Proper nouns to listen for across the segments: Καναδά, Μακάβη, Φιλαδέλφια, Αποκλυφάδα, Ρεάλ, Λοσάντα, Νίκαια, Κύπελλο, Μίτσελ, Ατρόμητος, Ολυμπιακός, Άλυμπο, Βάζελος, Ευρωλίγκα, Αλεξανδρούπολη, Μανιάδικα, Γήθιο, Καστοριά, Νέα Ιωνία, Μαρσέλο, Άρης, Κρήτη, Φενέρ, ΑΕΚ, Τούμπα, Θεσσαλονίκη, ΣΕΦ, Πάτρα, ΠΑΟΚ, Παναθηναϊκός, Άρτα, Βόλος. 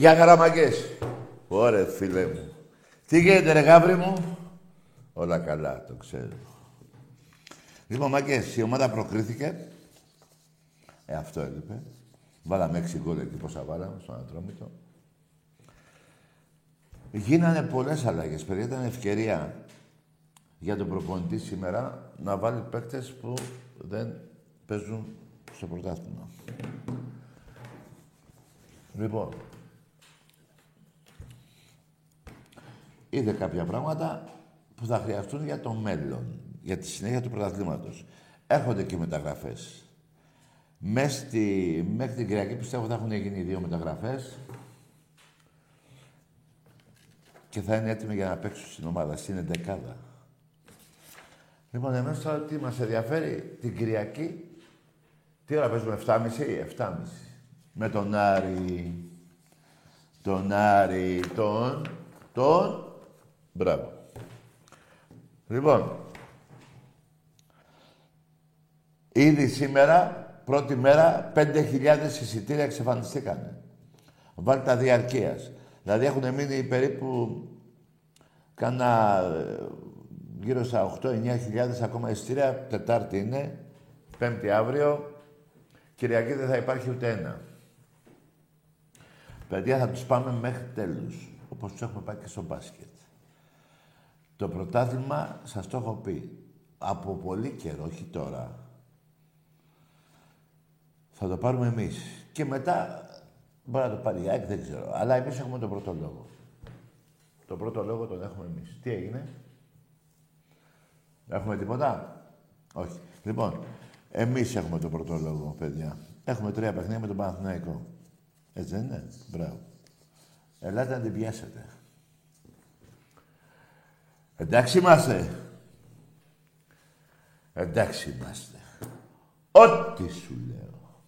Για χαραμαγκές. Ωρε φίλε μου. Τι γίνεται ρε γάβρι μου. Όλα καλά, το ξέρω. Λοιπόν, μαγκές, η ομάδα προκρίθηκε. Αυτό έλειπε. Βάλαμε 6 γκολ εκεί, πόσα βάλαμε, στον Ατρόμητο. Γίνανε πολλές αλλαγές, παιδιά, ήταν ευκαιρία για τον προπονητή σήμερα να βάλει παίκτες που δεν παίζουν στο πρωτάθλημα. Λοιπόν, είδε κάποια πράγματα που θα χρειαστούν για το μέλλον, για τη συνέχεια του πρωταθλήματος. Έρχονται και μεταγραφές. Μέχρι την Κυριακή πιστεύω θα έχουν γίνει 2 μεταγραφές και θα είναι έτοιμοι για να παίξουν στην ομάδα, στην εντεκάδα. Λοιπόν, εμείς τώρα τι μας ενδιαφέρει, την Κυριακή, τι ώρα παίζουμε, 7.30. Με τον Άρη, τον... Μπράβο. Λοιπόν, ήδη σήμερα, πρώτη μέρα, 5.000 εισιτήρια εξαφανιστήκανε. Βάλτα διαρκείας. Δηλαδή έχουν μείνει περίπου γύρω στα 8.000-9.000 ακόμα εισιτήρια. Τετάρτη είναι, Πέμπτη αύριο. Κυριακή δεν θα υπάρχει ούτε ένα. Παιδιά, θα τους πάμε μέχρι τέλους, όπως τους έχουμε πάει και στο μπάσκετ. Το πρωτάθλημα, σας το έχω πει, από πολύ καιρό, όχι τώρα, θα το πάρουμε εμείς. Και μετά μπορεί να το πάρει η ΑΕΚ, δεν ξέρω. Αλλά εμείς έχουμε τον πρώτο λόγο. Το πρώτο λόγο τον έχουμε εμείς. Τι έγινε? Έχουμε τίποτα? Όχι. Λοιπόν, εμείς έχουμε τον πρώτο λόγο, παιδιά. Έχουμε 3 παιχνίδια με τον Παναθηναϊκό. Έτσι δεν είναι? Μπράβο. Ελάτε να την πιάσετε. Εντάξει είμαστε. Εντάξει είμαστε. Ό,τι σου λέω.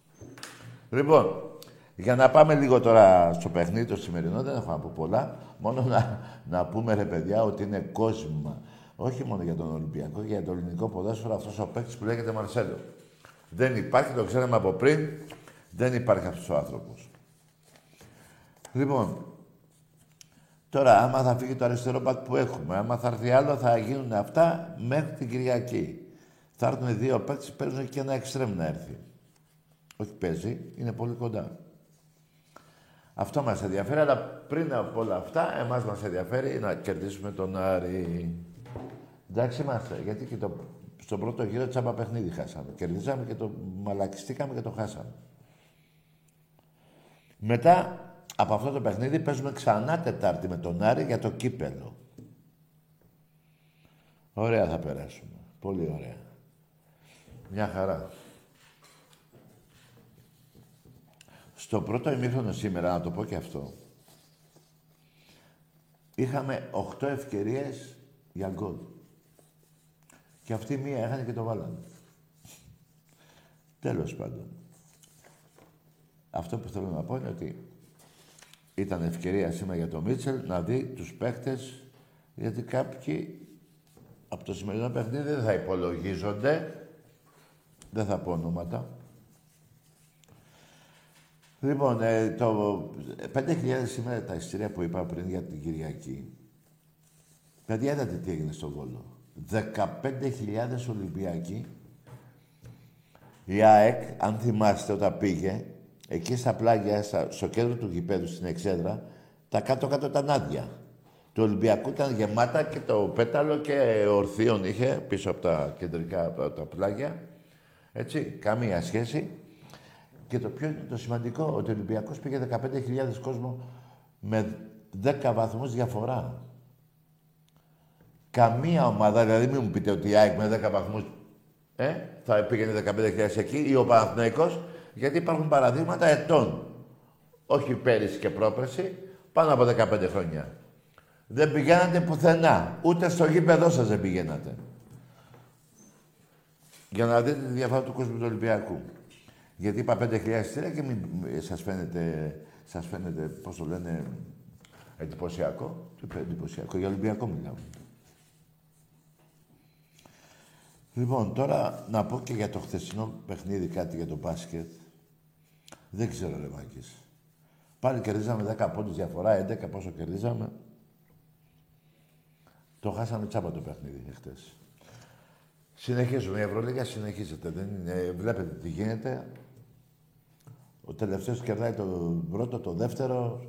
Λοιπόν, για να πάμε λίγο τώρα στο παιχνίδι το σημερινό, δεν έχω να πω πολλά. Μόνο να πούμε ρε παιδιά ότι είναι κόσμημα. Όχι μόνο για τον Ολυμπιακό, για το ελληνικό ποδόσφαιρο αυτός ο παίκτης που λέγεται Μαρσέλο. Δεν υπάρχει, το ξέραμε από πριν, δεν υπάρχει αυτός ο άνθρωπος. Λοιπόν, τώρα άμα θα φύγει το αριστερό μπακ που έχουμε, άμα θα έρθει άλλο, θα γίνουν αυτά μέχρι την Κυριακή. Θα έρθουν 2 παίκτες, παίζουν και ένα εξτρέμ να έρθει. Όχι παίζει, είναι πολύ κοντά. Αυτό μας ενδιαφέρει, αλλά πριν από όλα αυτά, εμάς μας ενδιαφέρει να κερδίσουμε τον Άρη. Εντάξει είμαστε, γιατί και στον πρώτο γύρο τσάμπα παιχνίδι χάσαμε. Κερδίσαμε και το μαλακιστήκαμε και το χάσαμε. Μετά από αυτό το παιχνίδι παίζουμε ξανά Τετάρτη με τον Άρη για το Κύπελλο. Ωραία θα περάσουμε. Πολύ ωραία. Μια χαρά. Στο πρώτο ημίχρονο σήμερα, να το πω και αυτό, είχαμε 8 ευκαιρίες για γκολ. Και αυτή μία έχανε και το βάλανε. Τέλος πάντων. Αυτό που θέλω να πω είναι ότι ήταν ευκαιρία σήμερα για τον Μίτσελ να δει τους παίχτες, γιατί κάποιοι από το σημερινό παιχνίδι δεν θα υπολογίζονται. Δεν θα πω ονόματα. Λοιπόν, το 5.000 σήμερα τα εισιτήρια που είπα πριν για την Κυριακή. Παιδιά, είδατε τι έγινε στο Βόλο. 15.000 Ολυμπιακοί. Η ΑΕΚ, αν θυμάστε, όταν πήγε, εκεί στα πλάγια, στο κέντρο του γηπέδου, στην εξέδρα, τα κάτω-κάτω ήταν άδεια. Του Ολυμπιακού ήταν γεμάτα και το πέταλο και ορθίον είχε πίσω από τα κεντρικά, από τα πλάγια. Έτσι, καμία σχέση. Και το πιο είναι το σημαντικό, ότι ο Ολυμπιακός πήγε 15.000 κόσμο με 10 βαθμούς διαφορά. Καμία ομάδα, δηλαδή μην μου πείτε ότι η ΑΕΚ με 10 βαθμούς θα πήγαινε 15.000 εκεί ή ο Παναθηναϊκός, γιατί υπάρχουν παραδείγματα ετών. Όχι πέρυσι και πρόπερσι, πάνω από 15 χρόνια. Δεν πηγαίνατε πουθενά, ούτε στο γήπεδό σας δεν πηγαίνατε. Για να δείτε τη διαφορά του κόσμου του Ολυμπιακού. Γιατί είπα 5.000 εισιτήρια και μην σας φαίνεται, πώς το λένε, εντυπωσιακό. Εντυπωσιακό, για Ολυμπιακό μιλάμε. Λοιπόν, τώρα να πω και για το χθεσινό παιχνίδι κάτι για το μπάσκετ. Δεν ξέρω, ρε Μάκης. Πάλι κερδίζαμε 10 πόντους διαφορά, 11 πόσο κερδίζαμε. Το χάσαμε τσάπα το παιχνίδι χθες. Συνεχίζουμε. Η Ευρωλίγκα συνεχίζεται. Δεν είναι, βλέπετε τι γίνεται. Ο τελευταίος κερδάει το πρώτο, το δεύτερο.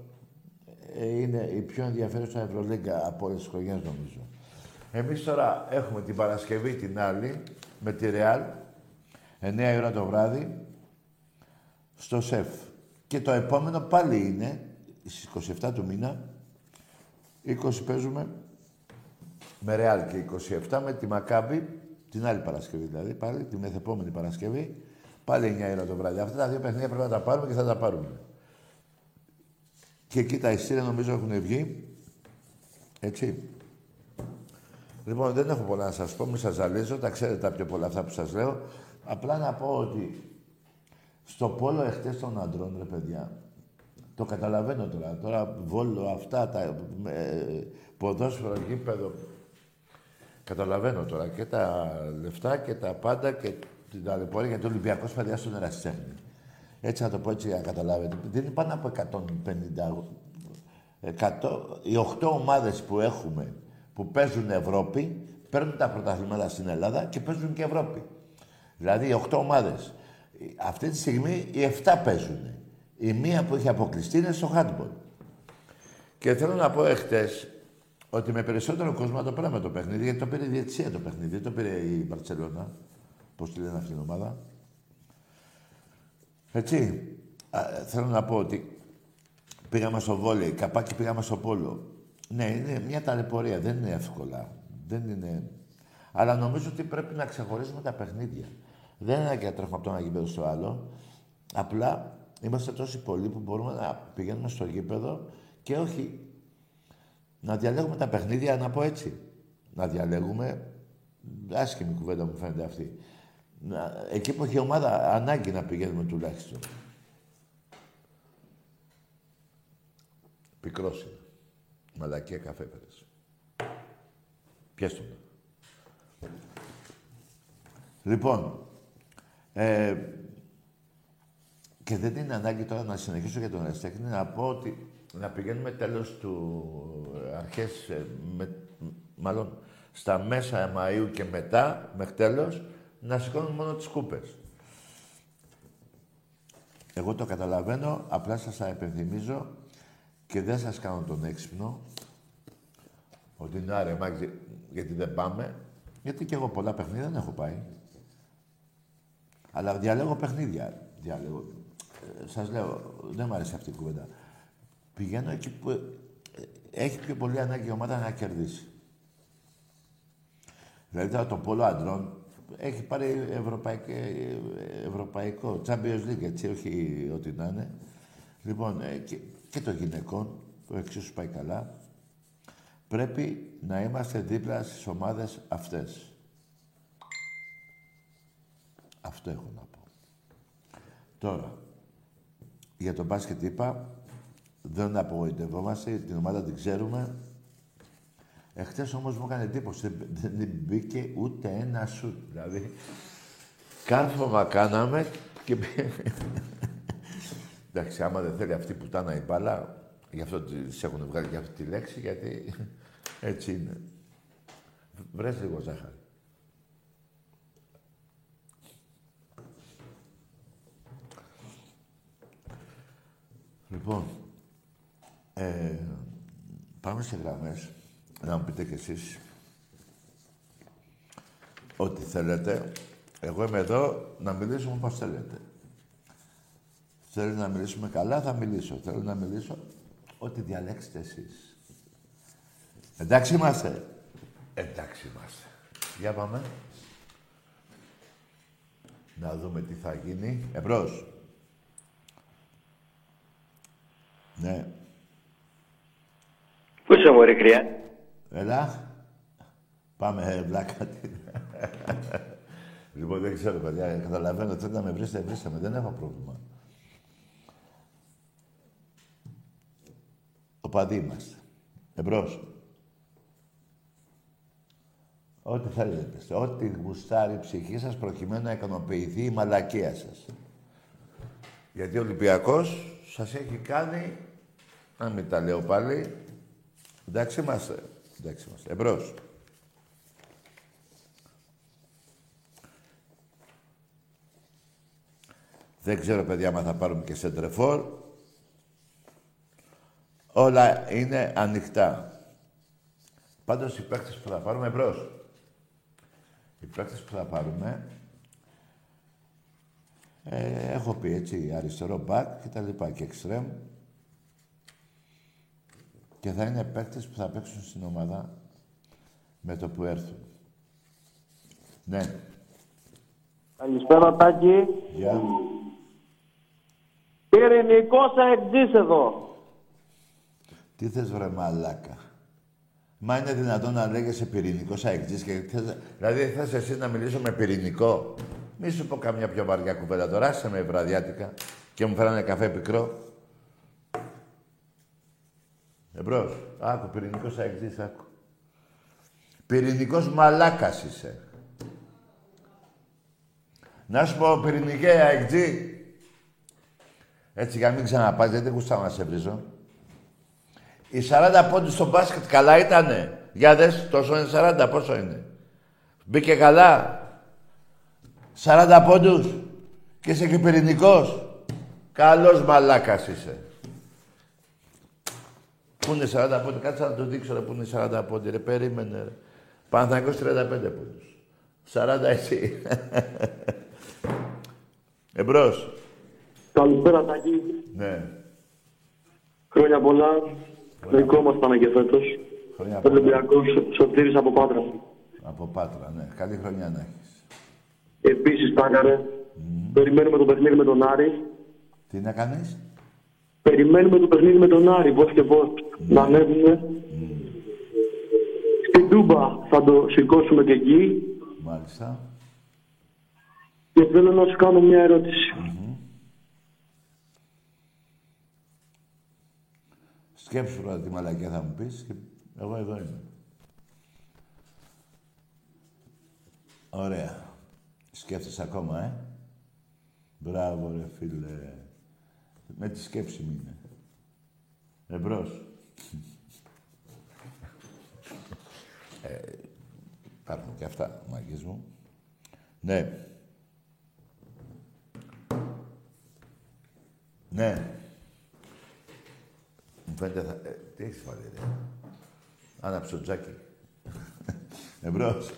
Είναι η πιο ενδιαφέρουσα Ευρωλίγκα από όλες τις οικογένειες, νομίζω. Εμείς τώρα έχουμε την Παρασκευή την άλλη με τη Ρεάλ, 9 η ώρα το βράδυ, στο ΣΕΦ. Και το επόμενο πάλι είναι, στις 27 του μήνα, 20 παίζουμε με Ρεάλ και 27 με τη Μακάβη, την άλλη Παρασκευή δηλαδή, πάλι, τη μεθεπόμενη Παρασκευή, πάλι 9 η ώρα το βράδυ. Αυτά τα δύο παιχνίδια πρέπει να τα πάρουμε και θα τα πάρουμε. Και εκεί τα εισιτήρια νομίζω έχουν βγει, έτσι. Λοιπόν, δεν έχω πολλά να σας πω, μην σας ζαλίζω, τα ξέρετε τα πιο πολλά αυτά που σας λέω. Απλά να πω ότι στο πόλο εχθές των αντρών, ρε παιδιά, το καταλαβαίνω τώρα Βόλο, αυτά τα ποδόσφαιρο, γήπεδο, καταλαβαίνω τώρα και τα λεφτά και τα πάντα και την ταλαιπωρία, γιατί ο Ολυμπιακός παιδιά στον ερασιτέχνη. Έτσι να το πω, έτσι να καταλάβετε. Δεν είναι πάνω από 150, οι 8 ομάδες που έχουμε, που παίζουν Ευρώπη, παίρνουν τα πρωταθλήματα στην Ελλάδα και παίζουν και Ευρώπη. Δηλαδή οι 8 ομάδες. Αυτή τη στιγμή οι 7 παίζουν. Η μία που έχει αποκλειστεί είναι στο handball. Και θέλω να πω εχθές ότι με περισσότερο κόσμο το πήραμε το παιχνίδι, γιατί το πήρε η διαιτησία το παιχνίδι, δεν το πήρε η Μαρσέλο, πώς τη λένε αυτή την ομάδα. Έτσι. Θέλω να πω ότι πήγαμε στο βόλεϊ, καπάκι πήγαμε στο πόλο. Ναι, είναι μια ταλαιπωρία. Δεν είναι εύκολα. Δεν είναι... Αλλά νομίζω ότι πρέπει να ξεχωρίζουμε τα παιχνίδια. Δεν είναι και να τρέχουμε από το ένα γήπεδο στο άλλο. Απλά είμαστε τόσοι πολλοί που μπορούμε να πηγαίνουμε στο γήπεδο και όχι να διαλέγουμε τα παιχνίδια, να πω έτσι. Να διαλέγουμε... Άσχημη κουβέντα μου φαίνεται αυτή. Εκεί που έχει η ομάδα ανάγκη να πηγαίνουμε τουλάχιστον. Πικρός είναι. Μαλακία καφέ πέρας. Πιες τον. Λοιπόν, και δεν είναι ανάγκη τώρα να συνεχίσω για τον Αστέχνη, να πω ότι να πηγαίνουμε τέλος του αρχές, μάλλον στα μέσα Μαΐου και μετά, μέχρι τέλος, να σηκώνουν μόνο τις κούπες. Εγώ το καταλαβαίνω, απλά σας τα επενθυμίζω. Και δεν σας κάνω τον έξυπνο, ότι να ρε Μάκη, γιατί δεν πάμε. Γιατί και εγώ πολλά παιχνίδια δεν έχω πάει. Αλλά διαλέγω παιχνίδια, διαλέγω. Σας λέω, δεν μου αρέσει αυτή η κουβέντα. Πηγαίνω εκεί που έχει πιο πολύ ανάγκη η ομάδα να κερδίσει. Δηλαδή το πόλο αντρών έχει πάρει ευρωπαϊκό, Champions League, έτσι, όχι ό,τι να είναι. Λοιπόν, και των γυναικών, που εξίσου πάει καλά, πρέπει να είμαστε δίπλα στις ομάδες αυτές. Αυτό έχω να πω. Τώρα, για τον μπάσκετ είπα, δεν απογοητευόμαστε, την ομάδα την ξέρουμε. Εχθές όμως μου έκανε εντύπωση, δεν μπήκε ούτε ένα σουτ. Δηλαδή, κάρφωμα κάναμε και... Εντάξει, άμα δεν θέλει αυτή που τάνα η μπάλα, γι' αυτό τις έχουν βγάλει για αυτή τη λέξη, γιατί έτσι είναι. Βρες λίγο ζάχαρη. Λοιπόν, πάμε σε γραμμές, να μου πείτε κι εσείς ό,τι θέλετε. Εγώ είμαι εδώ να μιλήσουμε όπως θέλετε. Θέλω να μιλήσουμε καλά, θα μιλήσω. Θέλω να μιλήσω ό,τι διαλέξετε εσείς. Εντάξει είμαστε. Εντάξει είμαστε. Για πάμε. Να δούμε τι θα γίνει. Εμπρός. Ναι. Πού είσαι, μωρή κρυά. Έλα. Πάμε, βλάκα. Λοιπόν, δεν ξέρω, παιδιά. Καταλαβαίνω, θέλετε να με βρίσετε, βρίσετε με. Δεν έχω πρόβλημα. Οπαδοί είμαστε. Εμπρός. Ό,τι θέλετε. Ό,τι γουστάρει η ψυχή σας προκειμένου να ικανοποιηθεί η μαλακία σας. Γιατί ο Ολυμπιακός σας έχει κάνει... Να μην τα λέω πάλι. Εντάξει είμαστε. Εντάξει είμαστε. Εμπρός. Δεν ξέρω, παιδιά, μα θα πάρουμε και σεντρεφόρ. Όλα είναι ανοιχτά. Πάντως, οι παίκτες που θα πάρουμε... Εμπρός. Οι παίκτες που θα πάρουμε... έχω πει, έτσι, αριστερό μπακ και τα λοιπά και εξτρέμ. Και θα είναι παίκτες που θα παίξουν στην ομάδα με το που έρθουν. Ναι. Καλησπέρα, Τάκη. Γεια. Πυρηνικός αεξής εδώ. Τι θες, βρε μαλάκα. Μα είναι δυνατόν να λέγεσαι πυρηνικός αεξής και θες... Δηλαδή, θες εσύ να μιλήσω με πυρηνικό. Μη σου πω καμιά πιο βαριά κουβέντα τώρα, άσε με βραδιάτικα και μου φέρανε καφέ πικρό. Εμπρός, άκου, πυρηνικός αεξής, άκου. Πυρηνικός μαλάκας είσαι. Να σου πω, πυρηνικέ αεξή. Έτσι, για να μην ξαναπάς, γιατί γουστά να σε βρίζω. Οι 40 πόντους στο μπάσκετ καλά ήτανε. Για δες, τόσο είναι 40, πόσο είναι. Μπήκε καλά. 40 πόντους και είσαι και πυρηνικός. Καλός μαλάκας είσαι. Πού είναι 40 πόντους, κάτσε να του δείξω ρε, πού είναι 40 πόντους, ρε, περίμενε ρε. Παναθηναϊκός 35 πόντους. 40 εσύ. Εμπρός. Καλησπέρα, Τάκη. Ναι. Χρόνια πολλά. Δικό μας πάνε και φέτος. Χρόνια πολλά. Ολυμπιακός, Σωτήρης από Πάτρα. Από Πάτρα, ναι. Καλή χρονιά να έχεις. Επίσης, Τάκαρε, περιμένουμε το παιχνίδι με τον Άρη. Τι να κάνεις? Περιμένουμε το παιχνίδι με τον Άρη, πώς και πώς. Να ανέβουμε. Στην Τούμπα θα το σηκώσουμε και εκεί. Μάλιστα. Και θέλω να σου κάνω μια ερώτηση. Σκέψου πρώτα τη μαλακιά θα μου πεις και εγώ εδώ είμαι. Ωραία. Σκέφτεσαι ακόμα, Μπράβο, ρε φίλε. Με τη σκέψη μου είναι. Εμπρός. Υπάρχουν και αυτά, μαγκές μου. Ναι. Ναι. Μου φαίνεται θα... τι έχεις φάει, ρε. Άναψε το τζάκι. Εμπρός.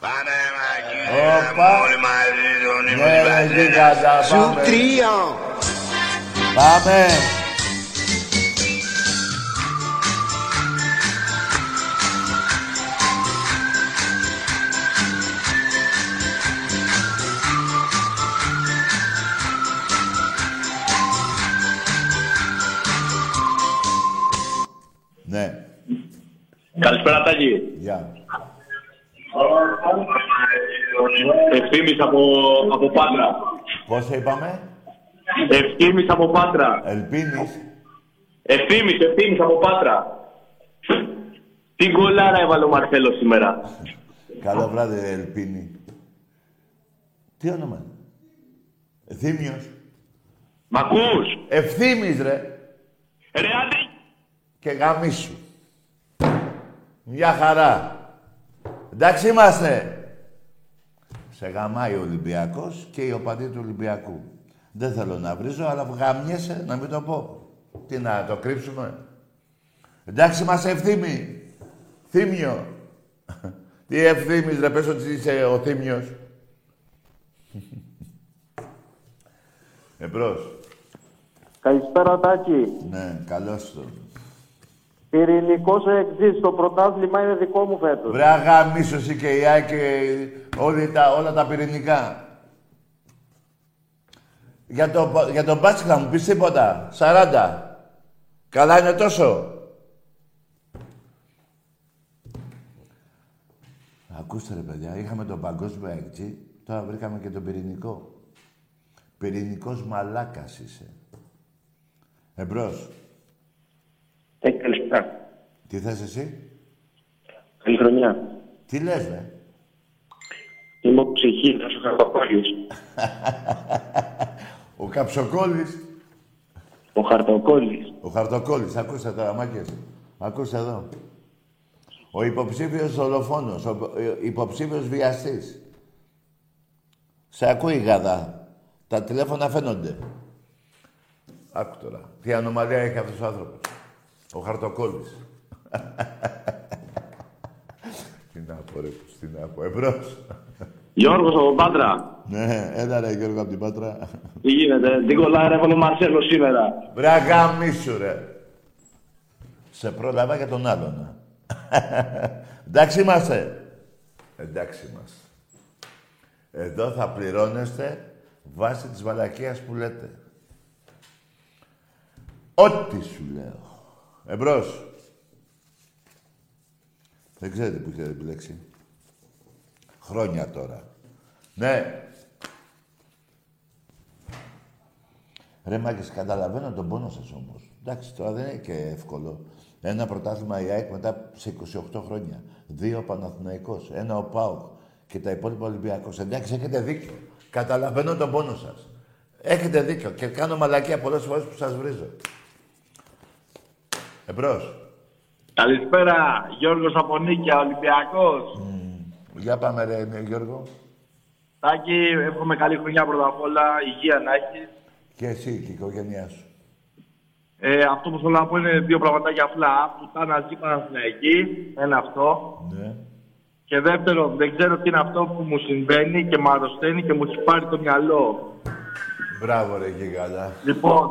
Πάμε, μαγεία μου, όλοι μαζί τον ημιπαντήκα. Σου τρία. Πάμε. Ναι. Καλησπέρα, Τάκη. Γεια. Ευθύμης από Πάτρα. Πώς είπαμε? Ευθύμης από Πάτρα. Ελπίνης. Ευθύμης από Πάτρα. Τι γκολάρα έβαλε ο Μαρσέλο σήμερα. Καλό βράδυ, Ελπίνη. Τι όνομα? Ευθύμιος. Μ' ακούς? Ευθύμης, ρε. Ρε, άντε. Και γαμίσου. Μια χαρά. Εντάξει είμαστε. Σε γαμάει ο Ολυμπιακός και οι οπαδοί του Ολυμπιακού. Δεν θέλω να βρίζω, αλλά γαμιέσαι να μην το πω. Τι να το κρύψουμε. Εντάξει είμαστε, Ευθύμη. Θύμιο. Τι Ευθύμης, ρε, πες ότι είσαι ο Θύμιος. Εμπρός. Καλησπέρα, Τάκη. Ναι, καλώς το. Πυρηνικός εξής, το πρωτάθλημα είναι δικό μου φέτος. Βρε αγαμίσου εσύ και η ΑΕΚ και όλα τα πυρηνικά. Για τον μπάτσικ θα μου πεις τίποτα. 40. Καλά είναι τόσο. Ακούστε ρε παιδιά, είχαμε τον παγκόσμιο εκτζή, τώρα βρήκαμε και τον πυρηνικό. Πυρηνικός μαλάκας είσαι. Εμπρός. Καλησπέρα. Τι θες εσύ? Καλή χρονιά. Τι λες, ρε? Είμαι ο ψυχής, ο Χαρτοκόλλης. Ο Καψοκόλλης. Ο Χαρτοκόλλης. Ο Χαρτοκόλλης. Ακούστε τώρα, μάκες. Ακούστε εδώ. Ο υποψήφιος δολοφόνος, ο υποψήφιος βιαστής. Σε ακούει γάδα. Τα τηλέφωνα φαίνονται. Άκου τώρα. Τι ανομαλία έχει αυτός ο άνθρωπος. Ο Χαρτοκόλλης. Τι να πω, ρε, τι να πω. Εμπρός. Γιώργος από Πάτρα. Ναι, έλα ρε Γιώργο από την Πάτρα. Τι γίνεται, τι κολλάει ρε, ο Μαρσέλο σήμερα. Βρε αγαμίσου ρε. Σε πρόλαβα για τον άλλον. Εντάξει είμαστε. Εντάξει είμαστε. Εδώ θα πληρώνεστε βάσει της μαλακίας που λέτε. Ό,τι σου λέω. Εμπρός. Δεν ξέρετε που είχατε επιλέξει. Χρόνια τώρα. Ναι. Ρε μάκες, καταλαβαίνω τον πόνο σας όμως. Εντάξει, τώρα δεν είναι και εύκολο. Ένα πρωτάθλημα η ΑΕΚ μετά σε 28 χρόνια. 2 Παναθηναϊκός, 1 ο ΠΑΟΚ και τα υπόλοιπα Ολυμπιακός. Εντάξει, έχετε δίκιο. Καταλαβαίνω τον πόνο σας. Έχετε δίκιο και κάνω μαλακία πολλές φορές που σας βρίζω. Εμπρός. Καλησπέρα, Γιώργος από Νίκαια, Ολυμπιακός. Για πάμε ρε, Γιώργο. Τάκη, εύχομαι καλή χρονιά πρώτα απ' όλα, υγεία να έχεις. Και εσύ και η οικογένειά σου. Αυτό που θέλω να πω είναι δύο πραγματάκια απλά. Που θα αναζεί Παναθηναϊκή, ένα αυτό. Ναι. Και δεύτερο, δεν ξέρω τι είναι αυτό που μου συμβαίνει και μου αρρωσταίνει και μου τσιπάρει το μυαλό. Μπράβο ρε γίγαντα. Λοιπόν,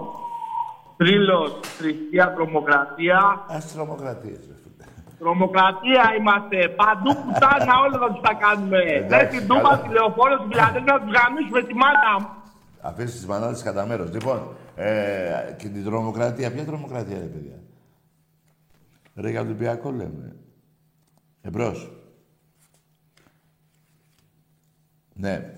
Τρίλος, θρησκεία, τρομοκρατία. Ας τρομοκρατίες, ρε φίλε. Τρομοκρατία είμαστε. Παντού κουτάνα όλα θα τους τα κάνουμε. Δεν στην Τούμπα, στη Λεωφόρο, στην Φιλαδέλφια να τους γαμίσουμε τη μάνα μου. Αφήσεις τις μανάδες κατά μέρος. Λοιπόν, και την τρομοκρατία. Ποια τρομοκρατία, ρε παιδιά? Ρε για Ολυμπιακό λέμε. Εμπρός. Ναι.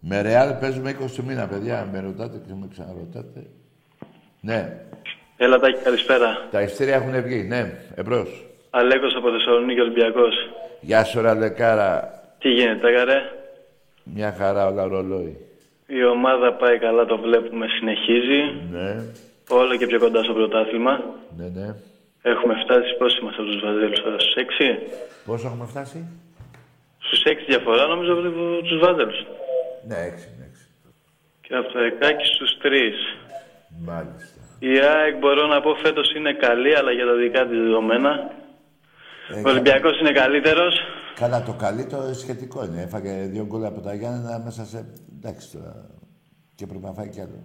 Με Ρεάλ παίζουμε 20 μήνα, παιδιά. Με ρωτάτε και με ξαναρωτάτε. Ναι. Έλα, Τάκη, καλησπέρα. Τα ειστήρια έχουν βγει, ναι. Εμπρός. Αλέκος από Θεσσαλονίκη, Ολυμπιακός. Γεια σου, ρε Αλεκάρα. Τι γίνεται, καρέ? Μια χαρά, όλα ρολόι. Η ομάδα πάει καλά, το βλέπουμε, συνεχίζει. Ναι. Όλο και πιο κοντά στο πρωτάθλημα. Ναι, ναι. Έχουμε φτάσει, πώς είμαστε από τους Βάζελους τώρα, στους 6? Πόσο έχουμε φτάσει? Στους 6 διαφορά, νομίζω, από τους Βάζελους. Ναι, 6. Και από το 16 στους 3. Μάλιστα. Η ΑΕΚ μπορώ να πω φέτος είναι καλή, αλλά για τα δικά της δεδομένα. Ο Ολυμπιακός είναι καλύτερος. Καλά, το καλή το σχετικό είναι. Έφαγε 2 γκολ από τα Γιάννενα μέσα σε... Εντάξει τώρα. Και πρέπει να φάει κι άλλο.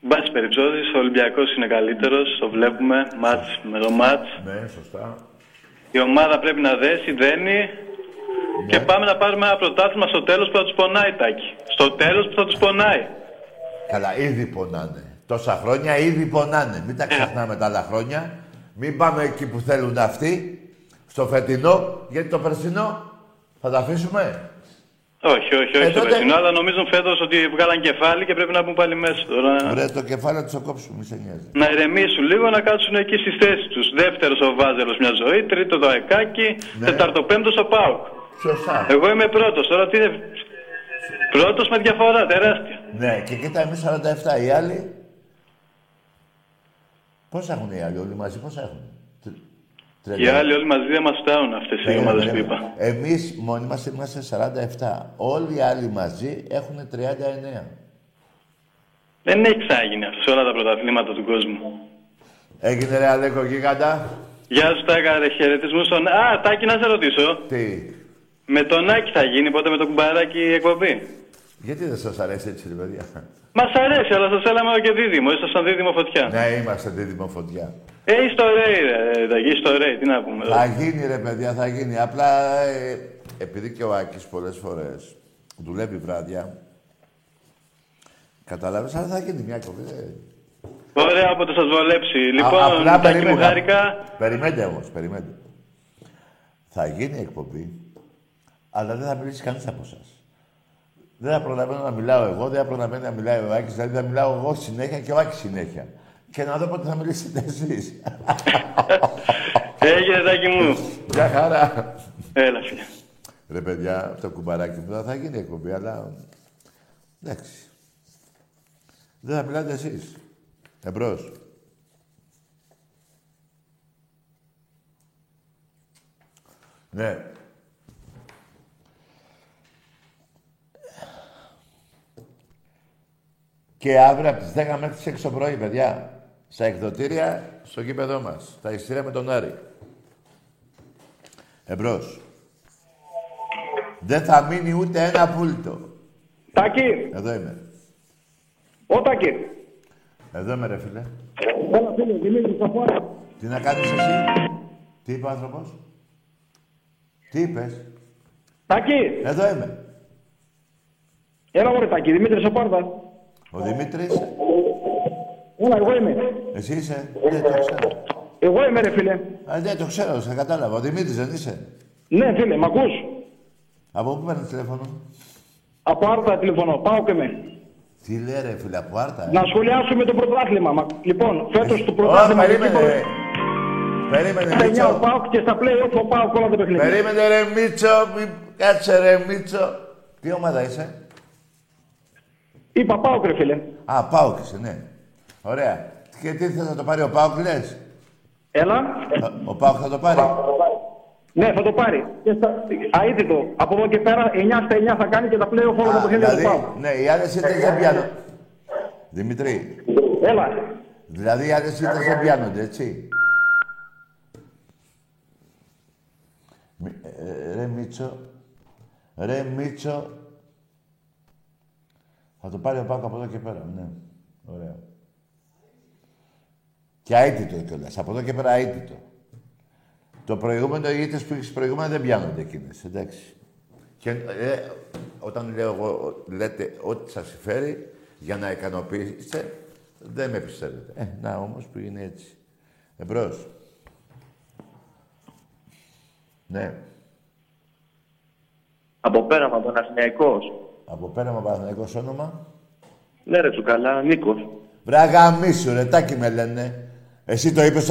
Μπάς περιπτώσεις, ο Ολυμπιακός είναι καλύτερος. Το βλέπουμε, μάτς με το μάτς. Ναι, σωστά. Η ομάδα πρέπει να δέσει, δένει. Ναι. Και πάμε να πάρουμε ένα πρωτάθλημα στο τέλος που θα τους πονάει, Τάκη. Στο τέλος που θα τους πονάει. Καλά, ήδη πονάνε. Τόσα χρόνια ήδη πονάνε. Μην τα ξεχνάμε τα άλλα χρόνια. Μην πάμε εκεί που θέλουν αυτοί, στο φετινό, γιατί το περσινό θα τα αφήσουμε. Όχι, στο περσινό, αλλά νομίζω φέτος ότι βγάλαν κεφάλι και πρέπει να μπουν πάλι μέσα τώρα. Ωραία, το κεφάλι τους το κόψουν, μη σε νοιάζει. Να ηρεμήσουν λίγο, να κάτσουν εκεί στις θέσεις τους. Δεύτερος ο Βάζελος μια ζωή, τρίτο το Αεκάκι, ναι. Τεταρτοπέμπτος ο ΠΑΟΚ. Σωστά. Εγώ είμαι πρώτος, τώρα τι είναι. Πρώτος με διαφορά, τεράστια. Ναι, και κοίτα εμείς 47, οι άλλοι. Πόσα έχουν οι άλλοι όλοι μαζί, πόσα έχουν. Οι άλλοι όλοι μαζί δεν μας φτάνουν αυτές οι ομάδες που είπα. Εμείς μόνοι μας είμαστε 47. Όλοι οι άλλοι μαζί έχουν 39. Δεν εξάγεινε αυτό σε όλα τα πρωταθλήματα του κόσμου. Έγινε ρε Αλέκο Γίγαντα. Γεια σου Τάκα, ρε, χαιρετισμούς στον... Α, Τάκη, να σε ρωτήσω. Τι. Με τον Άκη θα γίνει, πότε με τον κουμπαράκι η εκπομπή. Γιατί δεν σας αρέσει έτσι ρε παιδιά. Μας αρέσει, αλλά σας έλαμε και δίδυμο. Ήσασταν δίδυμο φωτιά. Ναι, είμαστε δίδυμο φωτιά. Ιστορέι, τι να πούμε. Θα γίνει ρε παιδιά, θα γίνει. Απλά επειδή και ο Άκης πολλές φορές δουλεύει βράδια. Καταλάβες, αλλά θα γίνει μια κοπή. Ωραία, όποτε σας βολέψει. Λοιπόν, Τάκη μου χάρηκα. Περιμένετε όμως, περιμένετε. Θα γίνει η εκπομπή, αλλά δεν θα μιλήσει κανείς από εσάς. Δεν θα προλαβαίνω να μιλάω εγώ, δεν θα προλαβαίνω να μιλάει ο Άκης, δηλαδή θα μιλάω εγώ συνέχεια και ο Άκης συνέχεια. Και να δω πότε θα μιλήσετε εσείς. Έγινε, Τάκη μου. Γεια χαρά. Έλα, φίλε. Ρε παιδιά, το κουμπαράκι μου θα γίνει εκπομπή, αλλά... εντάξει. Δεν θα μιλάτε εσείς. Εμπρός. Ναι. Και αύριο από τις 10 μέχρι τις 6 το πρωί, παιδιά, στα εκδοτήρια, στο γήπεδό μας. Τα εισιτήρια με τον Άρη. Εμπρός. Δεν θα μείνει ούτε ένα πούλτο. Τάκη. Εδώ είμαι. Ω, Τάκη. Εδώ είμαι, ρε φίλε. Έλα, φίλε, Δημήτρης, θα πω. Τι να κάνεις εσύ. Τι είπε ο άνθρωπος. Τι είπες. Τάκη. Εδώ είμαι. Έλα, ωραία, Τάκη. Δημήτρης, ο Πάρδας. Ο Δημήτρης. Έλα, εγώ είμαι. Εσύ είσαι. Δεν το ξέρω. Εγώ είμαι, ρε φίλε. Α, ναι, το ξέρω, σε κατάλαβα. Ο Δημήτρης δεν είσαι. Ναι, φίλε, μ' ακούς. Από πού παίρνεις τηλέφωνο. Από Άρτα τηλεφωνώ. Πάω και με. Τι λέει, ρε φίλε, από Άρτα. Να σχολιάσουμε το πρωτάθλημα. Μα, λοιπόν, φέτος το πρωτάθλημα. Περίμενε, Μίτσο. Ο Πάοκ και στα play-off ο Πάοκ όλα τα παιχνίδια. Περίμενε, ρε Μίτσο. Κάτσε, ρε Μίτσο. Τι ομάδα είσαι. Είπα ΠΑΟΚ ρε φίλε. Α, ΠΑΟΚ είσαι, ναι. Ωραία. Και τι θες να το πάρει ο ΠΑΟΚ λες. Έλα. Ο ΠΑΟΚ θα το πάρει. Ναι, θα το πάρει. Αίτητο. Από εδώ και πέρα 9 στα 9 θα κάνει και τα πλέον όλα τα παιχνίδια του ΠΑΟΚ. Ναι, οι άλλες ήττες δεν πιάνονται. Δημητρή. Έλα. Δηλαδή οι άλλες ήττες δεν πιάνονται, έτσι. Ρε Μίτσο. Θα το πάρει ο Πάκο από εδώ και πέρα, ναι. Ωραία. Και αίτητο κιόλας. Από εδώ και πέρα αίτητο. Το προηγούμενο, οι ήττες που έχεις προηγούμενο δεν πιάνονται εκείνες, εντάξει. Και όταν λέω εγώ, λέτε ό,τι σας συμφέρει για να ικανοποιήσετε, δεν με πιστεύετε. Να όμως που είναι έτσι. Εμπρός. Ναι. Από πέρα από τον Αθηναϊκός. Από πέρα με Παναθηναϊκός όνομα. Ναι ρε τσουκαλά, Νίκος. Βρε γαμίσου ρε, Τάκη με λένε. Εσύ το είπες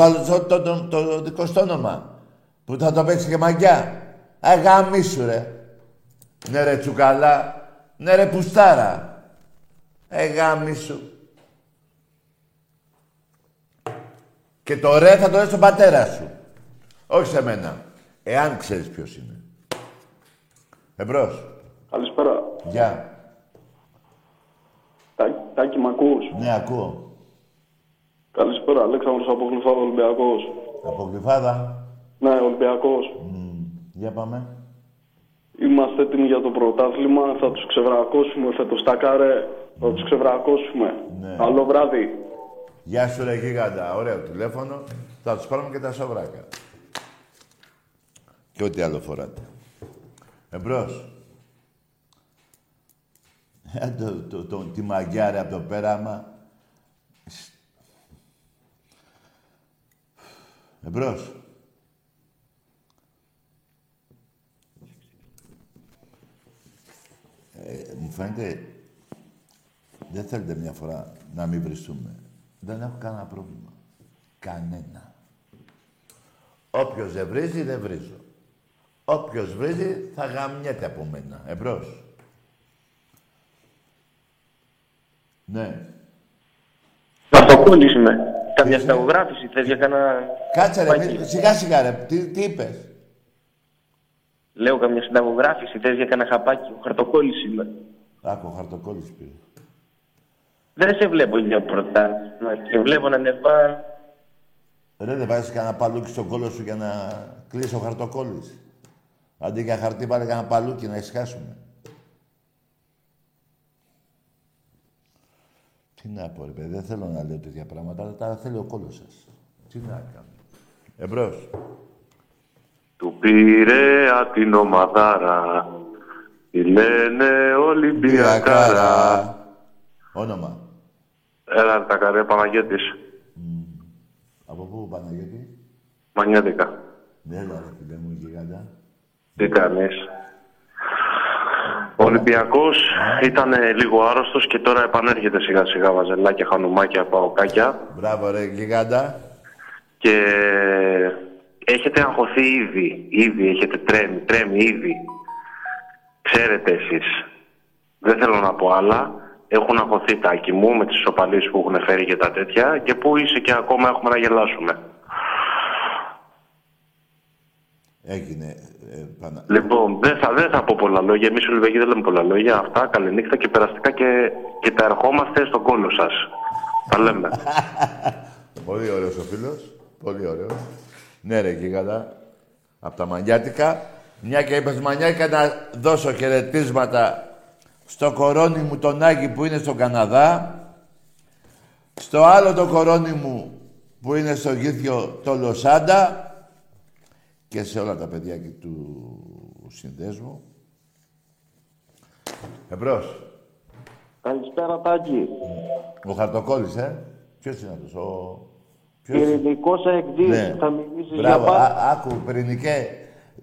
το δικό στο όνομα. Που θα το παίξει και μαγιά. Γαμίσου ρε. Ναι ρε τσουκαλά. Ναι ρε πουστάρα. Γαμίσου. Και το ρε θα το λες στον πατέρα σου. Όχι σε μένα. Εάν ξέρεις ποιος είναι. Εμπρός. Καλησπέρα. Γεια. Τάκη, μ' ακούς. Ναι, ακούω. Καλησπέρα, Αλέξανδρος από Αποκλυφάδα, Ολυμπιακός. Αποκλυφάδα. Ναι, Ολυμπιακός. Για πάμε. Είμαστε έτοιμοι για το πρωτάθλημα, θα τους ξεβρακώσουμε, φέτος Τάκα ρε. Θα τους ξεβρακώσουμε. Ναι. Καλό βράδυ. Γεια σου ρε Γίγαντα, ωραίο τηλέφωνο. Θα τους πάρουμε και τα σοβράκα. Και ό,τι άλλο φοράτε. Εμπρός. Τη μαγιά, ρε, από το πέραμα. Εμπρός. Μου φαίνεται, δεν θέλετε μια φορά να μην βριστούμε. Δεν έχω κανένα πρόβλημα. Κανένα. Όποιος δεν βρίζει, δεν βρίζω. Όποιος βρίζει, θα γαμνιέται από μένα. Εμπρός. Ναι. Αυτοκόλλης είμαι. Καμιά σταγογράφηση, θες για κανένα... Κάτσε ρε, σιγά σιγά ρε. Τι είπες. Λέω καμιά συνταγογράφηση, θες για κανένα χαπάκι. Ο χαρτοκόλλης είμαι. Άκου, ο χαρτοκόλλης πήρε. Δεν σε βλέπω για πρώτα. Και βλέπω να ανεβά... Ρε, δεν βάζεις κανένα παλούκι στον κόλλο σου για να κλείσει ο χαρτοκόλλης. Αντί για χαρτί πάρε κανένα παλούκι να εισχάσουμε. Τι να πω ρε παιδί, δεν θέλω να λέω τέτοια πράγματα, αλλά τα θέλει ο κόλλος σας. Τι να κάνω. Εμπρός. Του Πειραιά την ομαδάρα, τη λένε Ολυμπιακάρα. Όνομα. Έλα τα καρέ, Παναγιώτης. Από πού, Παναγιώτη? Μανιάδικα. Έλα ρε φίλε μου, γιγάντα. Τι κάνεις. Ο Ολυμπιακός ήταν λίγο άρρωστος και τώρα επανέρχεται σιγά σιγά. Βαζελάκια, χανουμάκια, παοκάκια. Μπράβο ρε γιγάντα. Και... έχετε αγχωθεί ήδη έχετε τρέμει ήδη. Ξέρετε εσείς. Δεν θέλω να πω άλλα. Έχουν αγχωθεί τα άκη μου με τις ισοπαλίες που έχουν φέρει και τα τέτοια. Και πού είσαι και ακόμα έχουμε να γελάσουμε. Έγινε, Πανα... Λοιπόν, δεν θα πω πολλά λόγια. Εμείς οι Ολυμπιακοί δεν λέμε πολλά λόγια. Αυτά, καληνύχτα και περαστικά και τα ερχόμαστε στον κόλλο σας. Τα λέμε. Πολύ ωραίος ο φίλος. Πολύ ωραίος. Ναι ρε γίγαντα, από τα Μανιάτικα. Μια και είπες Μανιάτικα, να δώσω χαιρετίσματα στο κορώνι μου τον Άγη που είναι στον Καναδά. Στο άλλο το κορώνι μου που είναι στο Γήθιο, το Λοσάντα. Και σε όλα τα παιδιά του συνδέσμου. Εμπρός. Καλησπέρα Τάκη. Ο χαρτοκόλλης, Ποιος είναι αυτός, Πυρηνικός εκδίδης, ναι. Θα μιλήσεις για πάντα. Μπράβο, άκου Πυρηνικέ,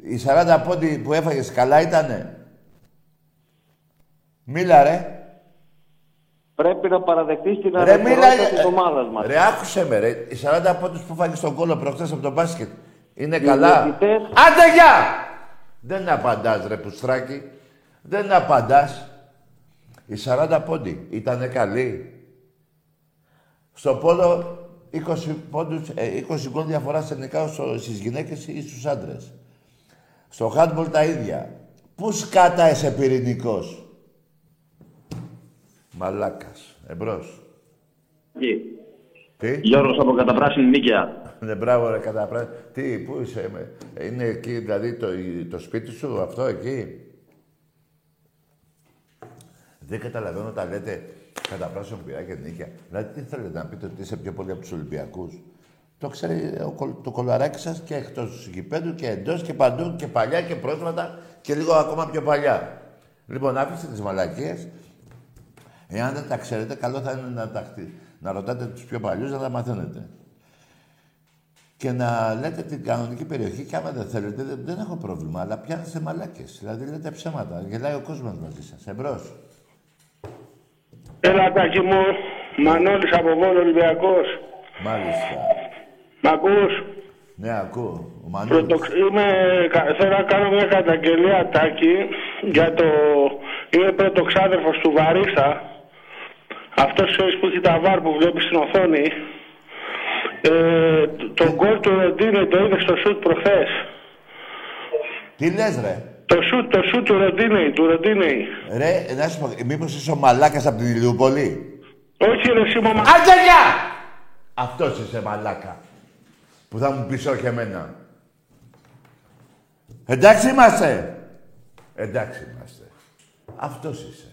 οι 40 πόντι που έφαγες καλά ήτανε. Μίλα ρε. Πρέπει να παραδεχτείς την αρετερότητα της ομάδας μας. Ρε άκουσε με ρε, οι 40 πόντους που έφαγες στον κόλλο προχτές από τον μπάσκετ. Είναι καλά. Άντε γεια! Δεν απαντάς ρε πουστράκι. Δεν απαντάς. Οι 40 πόντι ήτανε καλοί. Στο πόλο 20 γκολ διαφορά στενικά στις γυναίκες ή στους άντρες. Στο handball τα ίδια. Πού σκάταεσαι Πυρηνικός. Μαλάκας. Εμπρός. Τι. Γιώργος από Καταπράσινη Νίκαια. Ναι, μπράβο ρε Καταπράσινη. Τι, πού είσαι, είναι εκεί δηλαδή το σπίτι σου, αυτό εκεί. Δεν καταλαβαίνω τα λέτε. Καταπράσινο Πειραιά και Νίκαια. Δηλαδή, τι θέλετε να πείτε ότι είσαι πιο πολύ από τους Ολυμπιακούς. Το ξέρει το κολαράκι σας και εκτός γηπέδου και εντός και παντού και παλιά και πρόσφατα και λίγο ακόμα πιο παλιά. Λοιπόν, άφησε τις μαλακίες. Εάν δεν τα ξέρετε, καλό θα είναι να ρωτάτε τους πιο παλιούς να τα μαθαίνετε. Και να λέτε την κανονική περιοχή και άμα δεν θέλετε, δεν έχω πρόβλημα, αλλά πιάνεστε μαλάκες. Δηλαδή, λέτε ψέματα. Γελάει ο κόσμος μαζί σας. Εμπρός. Έλα Τάκη μου, Μανώλης από Βόλο, Ολυμπιακός. Μάλιστα. Μ' ακούς? Ναι, ακούω. Ο Μανώλης. Θέλω να κάνω μια καταγγελία, Τάκη, για το... Είμαι πρωτοξάδερφος του Βαρίστα. Αυτός που έχει τα βάρ που βλέπεις στην οθόνη. Το γκολ του Ροντίνο το είδε στο σουτ προχθές. Τι λες ρε. Το σου του Ροντίνεϊ. Ρε, να σου πω, μήπως είσαι ο μαλάκας από την Ηλιούπολη. Όχι ρε, εσύ είμαι ο μαλάκας. Αντζελιά! Αυτός είσαι μαλάκα. Που θα μου πεις όχι εμένα. Εντάξει είμαστε. Αυτός είσαι.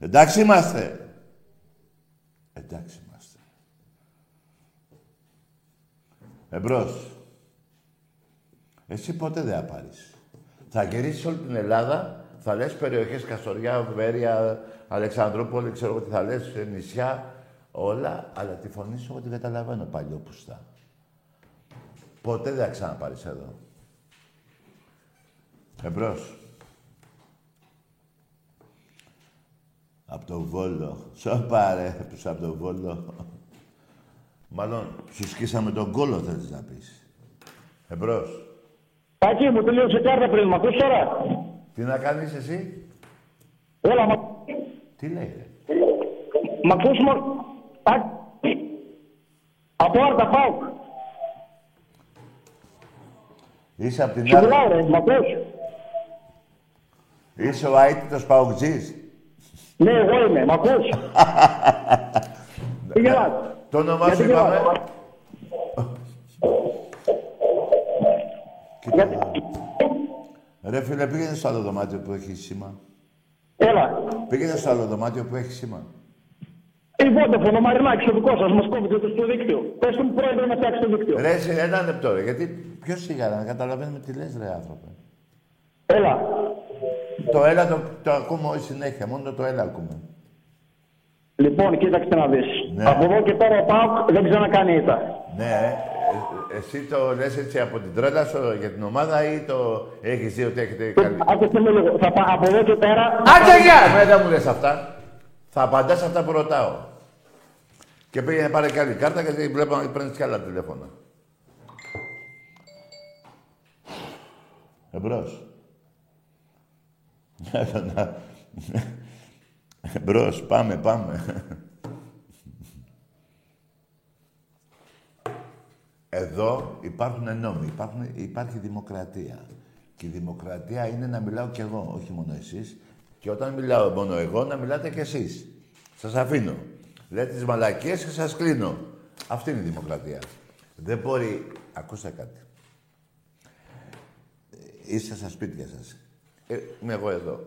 Εντάξει είμαστε. Εμπρός. Εσύ ποτέ δεν θα πάρεις. Θα γυρίσεις όλη την Ελλάδα, θα λες περιοχές Καστοριά, Βέροια, Αλεξανδρούπολη, ξέρω τι θα λες, νησιά, όλα, αλλά τη φωνή σου εγώ την καταλαβαίνω παλιόπουστα. Ποτέ δεν θα ξαναπάρεις εδώ. Εμπρός. Απ' το Βόλο. Σοπάρε, πούς απ' το Βόλο. Μάλλον, σου σκίσαμε τον κόλο, θέλεις να πεις. Εμπρός. Τάκη, μου τελείωσε η κάρτα πριν, μ' ακούς τώρα. Τι να κάνεις εσύ. Έλα, μα... Τι λέει, ρε. Μ' ακούς μόνο... Από Άρτα, ΠΑΟΚ. Είσαι απ' την Άρτα. Συγγνώμη, ρε, μ' ακούς. Είσαι ο αίτητος ΠΑΟΚτζής. Ναι, εγώ είμαι. Μ' ακούς. Τι γελάς. Το όνομά σου είπαμε. Κοίτα εδώ. Ρε φίλε, πήγαινε στο άλλο δωμάτιο που έχει σήμα. Έλα. Πήγαινε στο άλλο δωμάτιο που έχει σήμα. Υπότεφωνο, Μαρινάκης, ο δικός σας, μας κόβετε στο δίκτυο. Πες του πρόεδρε να φτιάξει το δίκτυο. Ρε, σε ένα λεπτό, ρε. Γιατί ποιος σίγαρα, να καταλαβαίνουμε τι λες, ρε άνθρωπε. Έλα. Το έλα το ακούμε όλη συνέχεια, μόνο το έλα ακούμε. Λοιπόν, κοίταξε να δεις. Ναι. Από εδώ και τώρα ο ΠΑΟΚ δεν ξανακάνει ήττα. Ναι. Εσύ το λες έτσι από την τρέλα σου για την ομάδα ή το έχεις δει ότι έχετε καλή. Άκουσε με λίγο. Θα πάω από εδώ και πέρα... Άντε, δεν μου λες αυτά. Θα απαντάς αυτά που ρωτάω. Και πήγαινε πάρε και άλλη κάρτα γιατί βλέπω να παίρνεις κι άλλα τηλέφωνα. Εμπρός. Μπρος, πάμε. Εδώ υπάρχουν νόμοι, υπάρχει δημοκρατία. Και η δημοκρατία είναι να μιλάω κι εγώ, όχι μόνο εσείς. Και όταν μιλάω μόνο εγώ, να μιλάτε κι εσείς. Σας αφήνω. Λέτε τις μαλακίες και σας κλείνω. Αυτή είναι η δημοκρατία. Δεν μπορεί... Ακούστε κάτι. Είστε στα σπίτια σας. Είμαι εγώ εδώ.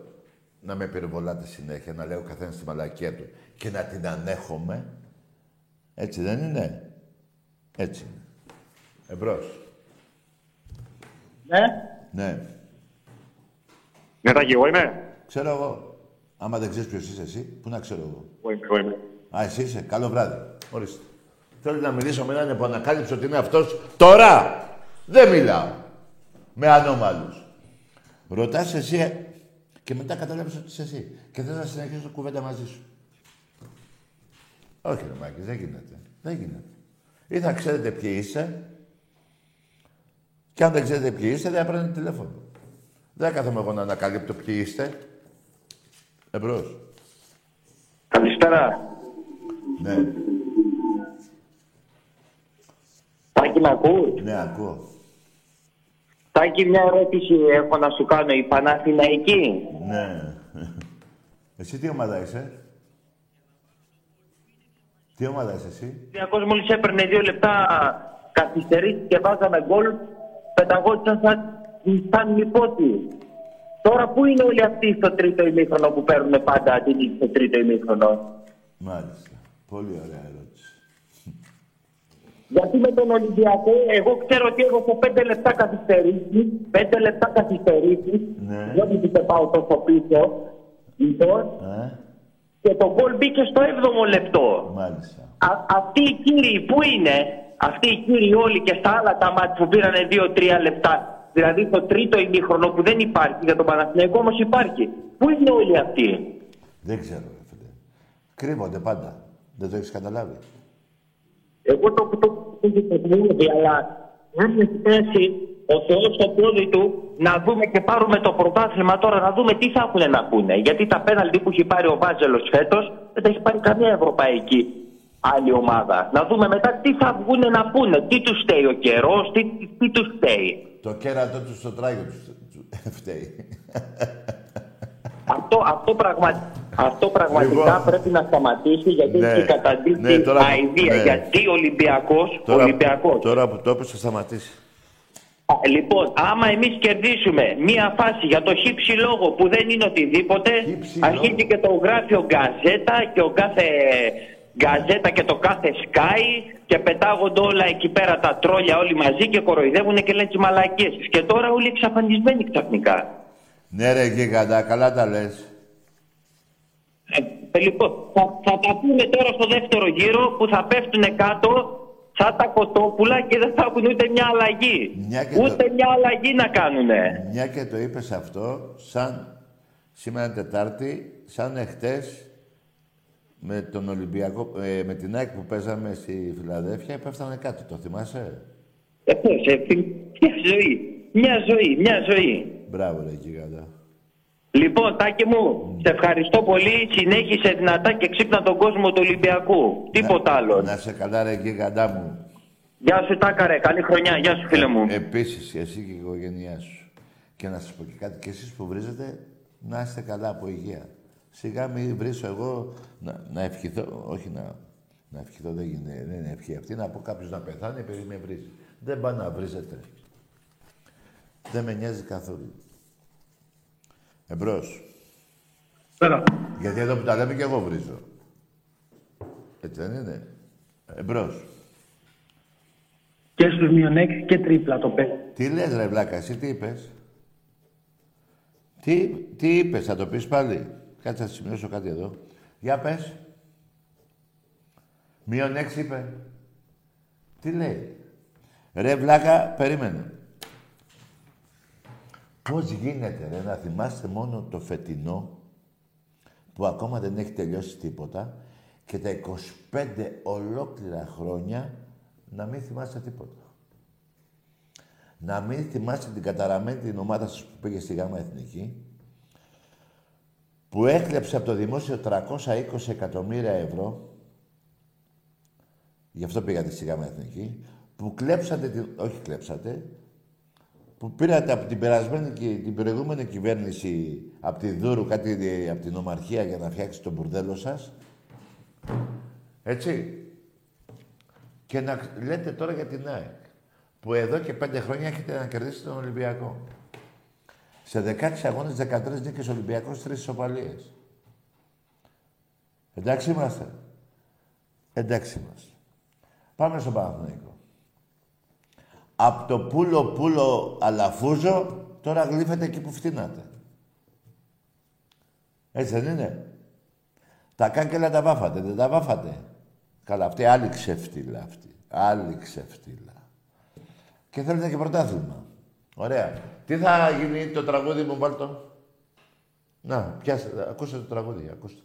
Να με πυροβολάτε συνέχεια, να λέω καθένας τη μαλακία του και να την ανέχομαι. Έτσι δεν είναι. Έτσι είναι. Εμπρός. Ναι. Ναι. Μετάκι, εγώ είμαι. Ξέρω εγώ. Άμα δεν ξέρεις ποιος είσαι εσύ, πού να ξέρω εγώ. Εγώ είμαι. Α, εσύ είσαι. Καλό βράδυ. Ορίστε. Θέλω να μιλήσω με έναν που ανακάλυψε ότι είναι αυτός τώρα. Δεν μιλάω. Με ανώμαλους. Ρωτάς εσύ και μετά καταλάβεις ότι είσαι εσύ. Και θες να συνεχίσεις το κουβέντα μαζί σου. Όχι ρε Μάκης, δεν γίνεται. Δεν γίνεται. Ή θα ξέρετε ποιοι είστε και αν δεν ξέρετε ποιοι είστε, δεν παίρνετε τηλέφωνο. Δεν κάθομαι εγώ να ανακαλύπτω ποιοι είστε. Εμπρός. Καλησπέρα. Ναι. Τάκη, με ακούω. Ναι, ακούω. Τάκη, μια ερώτηση έχω να σου κάνω. Η Παναθηναϊκή. Ναι. Εσύ τι ομάδα είσαι. Τι ομάδα είσαι εσύ. Ο Ολυμπιακός μόλις έπαιρνε 2 λεπτά καθυστερήσει και βάζαμε γκολ. Πεταγόντουσαν σαν μηπότη. Τώρα πού είναι όλοι αυτοί στο τρίτο ημίχρονο που παίρνουν πάντα την νίκη στο τρίτο ημίχρονο. Μάλιστα. Πολύ ωραία ερώτηση. Γιατί με τον Ολυμπιακό, εγώ ξέρω ότι έχω από 5 λεπτά καθυστερήσει. 5 λεπτά καθυστερήσει. Ναι. Γιατί δεν πάω τόσο πίσω. Λοιπόν. Ναι. Και το γκολ μπήκε στο 7ο λεπτό. Μάλιστα. Αυτοί οι κύριοι που είναι, αυτοί οι κύριοι όλοι και στα άλλα τα μάτια που πήρανε 2-3 λεπτά, δηλαδή το τρίτο ημίχρονο που δεν υπάρχει, για τον Παναθηναϊκό όμως υπάρχει. Πού είναι όλοι αυτοί. Δεν ξέρω, ρε φίλε. Κρύβονται πάντα. Δεν το έχεις καταλάβει. Εγώ το αλλά δεν με θέση ο Θεός στο πόδι του. Να δούμε και πάρουμε το πρωτάθλημα τώρα, να δούμε τι θα έχουν να πούνε. Γιατί τα πέναλτι που έχει πάρει ο Βάζελος φέτος δεν τα έχει πάρει καμία ευρωπαϊκή άλλη ομάδα. Να δούμε μετά τι θα βγουν να πούνε, τι τους φταίει ο καιρός, τι τους φταίει. Το κέρατο τους στο τράγιο τους φταίει. Αυτό πραγματικά πρέπει να σταματήσει γιατί έχει καταντήσει αηδία. Γιατί Ολυμπιακός. Τώρα που το έπεσε θα σταματήσει. Λοιπόν, άμα εμείς κερδίσουμε μία φάση για το χύψη λόγο που δεν είναι οτιδήποτε, αρχίζει και το γράφει ο Γκαζέτα και ο κάθε Γκαζέτα και το κάθε Sky και πετάγονται όλα εκεί πέρα τα τρόλια όλοι μαζί και κοροϊδεύουν και λένε τις μαλακίες. Και τώρα όλοι εξαφανισμένοι ξαφνικά. Ναι ρε γίγαντα, καλά τα λες. Λοιπόν, θα τα πούμε τώρα στο δεύτερο γύρο που θα πέφτουν κάτω σαν τα κοτόπουλα και δεν θα έχουν ούτε μια αλλαγή. Μια αλλαγή να κάνουνε. Μια και το είπες αυτό, σαν σήμερα Τετάρτη, σαν εχθές με τον Ολυμπιακό, με την ΑΕΚ που παίζαμε στη Φιλαδέλφια, πέφτανε κάτω. Το θυμάσαι? Μια ζωή. Μια ζωή. Μπράβο ρε γίγαντα. Λοιπόν, Τάκη μου, σε ευχαριστώ πολύ. Συνέχισε δυνατά και ξύπνα τον κόσμο του Ολυμπιακού. Τίποτα άλλο. Να σε καλά ρε γίγαντά μου. Γεια σου Τάκα ρε. Καλή χρονιά. Γεια σου φίλε μου. Επίσης εσύ και η οικογένειά σου. Και να σας πω και κάτι. Και εσείς που βρίζετε, να είστε καλά από υγεία. Σιγά μην βρίσω εγώ να ευχηθώ. Όχι να ευχηθώ, δεν είναι ευχή αυτή. Να πω κάποιος να πεθάνει επειδή με βρίζει. Δεν πάω να βρίζετε. Δεν με νοιάζει καθόλου. Εμπρός. Πέρα. Γιατί εδώ που τα λέμε και εγώ βρίζω. Έτσι δεν είναι. Εμπρός. Και στους μειονέξι και τρίπλα το πες. Τι λες ρε βλάκα, εσύ τι είπες? Τι είπες, θα το πεις πάλι? Κάτσε να σημειώσω κάτι εδώ. Για πες. Μειονέξι είπε. Τι λέει? Ρε βλάκα, περίμενε. Πώς γίνεται ρε, να θυμάστε μόνο το φετινό που ακόμα δεν έχει τελειώσει τίποτα και τα 25 ολόκληρα χρόνια να μην θυμάστε τίποτα. Να μην θυμάστε την καταραμένη την ομάδα σας που πήγε στη ΓΑΜΑ Εθνική, που έκλεψε από το δημόσιο 320 εκατομμύρια ευρώ, γι' αυτό πήγατε στη ΓΑΜΑ Εθνική, που που πήρατε από την περασμένη και την προηγούμενη κυβέρνηση, από τη Δούρου, κάτι από την Ομαρχία για να φτιάξει τον μπουρδέλο σας. Έτσι. Και να λέτε τώρα για την ΑΕΚ, που εδώ και 5 χρόνια έχετε να κερδίσει τον Ολυμπιακό. Σε 16 αγώνες, 13 νίκες Ολυμπιακός, 3 ισοπαλίες. Εντάξει είμαστε. Εντάξει είμαστε. Πάμε στον Παναθηναϊκό. Απ' το πουλο αλαφούζο, τώρα γλύφεται εκεί που φτύνατε. Έτσι δεν είναι? Τα κάγκελα τα βάφατε, δεν τα βάφατε? Καλά, αυτή άλλη ξεφτύλα αυτή. Άλλη ξεφτύλα. Και θέλετε και πρωτάθλημα. Ωραία. Τι θα γίνει το τραγούδι μου, Μπάλτο? Να, πιάστε, ακούστε το τραγούδι, ακούστε.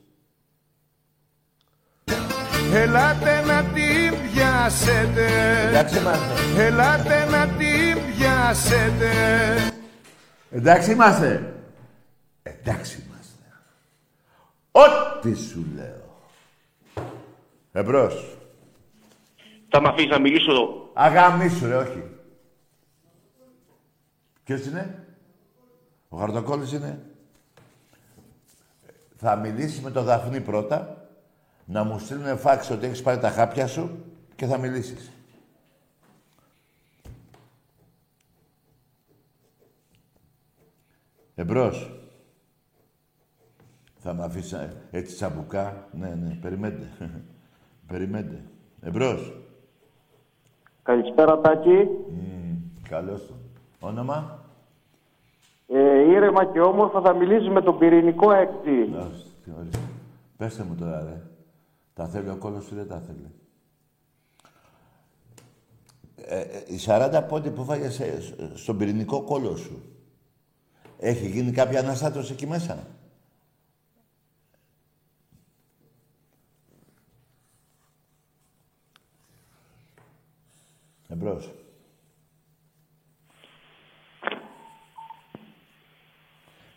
Ελάτε να την πιάσετε. Εντάξει είμαστε. Ελάτε να την πιάσετε. Εντάξει είμαστε. Εντάξει είμαστε. Ό,τι σου λέω. Εμπρός. Θα μ' αφήσεις να μιλήσω εδώ? Αγαμίσου ρε, όχι. Ποιος είναι? Ο Χαρτοκόλλης είναι. Θα μιλήσεις με τον Δαφνή πρώτα. Να μου στείλουνε φάξ ότι έχεις πάρει τα χάπια σου και θα μιλήσεις. Εμπρός. Θα με αφήσεις έτσι τσαμπουκά. Ναι, περιμένετε. Περιμένετε. Εμπρός. Καλησπέρα, Τάκη. Καλώς τον. Όνομα? Ήρεμα και όμορφα θα μιλήσεις με τον πυρηνικό έκτη. Πέστε μου τώρα, ρε. Τα θέλει ο κόλλος σου, δεν τα θέλει. Οι 40 πόντοι που φάγες στον πυρηνικό κόλλο σου, έχει γίνει κάποια αναστάτωση εκεί μέσα? Εμπρός.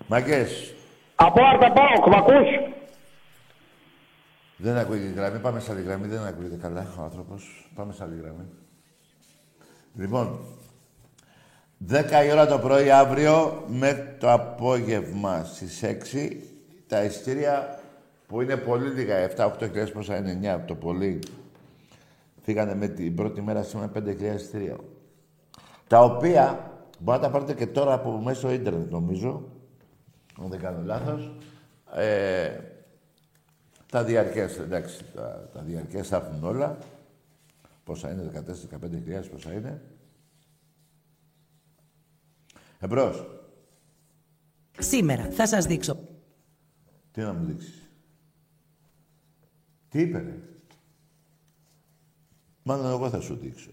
Μαγκές. Από Άρτα ΠΑΟΚ, μ' ακούς? Δεν ακούγεται η γραμμή. Πάμε σε άλλη γραμμή. Δεν ακούγεται καλά ο άνθρωπος. Πάμε σε άλλη γραμμή. Λοιπόν, 10 η ώρα το πρωί αύριο με το απόγευμα στις 6 τα εισιτήρια που είναι πολύ λίγα, 7-8.000 πόσα είναι, 9 το πολύ. Φύγανε με την πρώτη μέρα σήμερα 5.000 εισιτήρια. Τα οποία μπορεί να τα πάρετε και τώρα από μέσω ίντερνετ νομίζω, αν δεν κάνω λάθος. Τα διαρκές, εντάξει, τα διαρκές θα έρθουν όλα. Πόσα είναι, 14-15.000, πόσα είναι. Εμπρός. Σήμερα θα σας δείξω. Τι να μου δείξεις? Τι είπε, ρε. Μάλλον εγώ θα σου δείξω.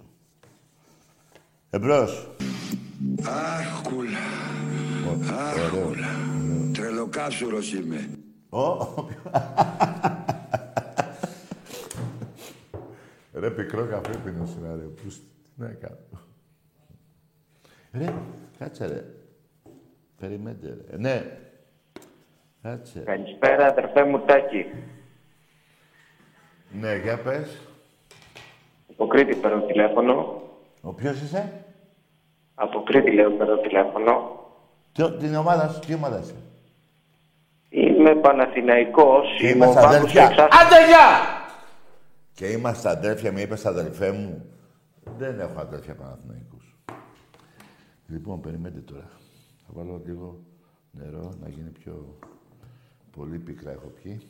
Εμπρός. Αχκούλα. Αχκούλα. Τρελοκάσουρος είμαι. Ρε πικρό καφέ πίνω σήμερα, ρε. Πούς, τι να κάνω. Ρε, κάτσε ρε. Περιμέντε ρε. Ναι. Κάτσε. Καλησπέρα, αδερφέ μου Τάκη. Ναι, για πες. Από Κρήτη παίρνω τηλέφωνο. Ο ποιος είσαι? Από Κρήτη λέω παίρνω τηλέφωνο. Την ομάδα σου, τι ομάδα είσαι? Είμαι Παναθηναϊκός. Είμαι ο Βάζελος. Άντε γεια! Και είμαστε αδέρφια, με είπες αδελφέ μου. Δεν έχω αδέρφια Παναθηναϊκούς. Λοιπόν, περιμένετε τώρα. Θα βάλω λίγο νερό, να γίνει πιο... Πολύ πικρά έχω πιει.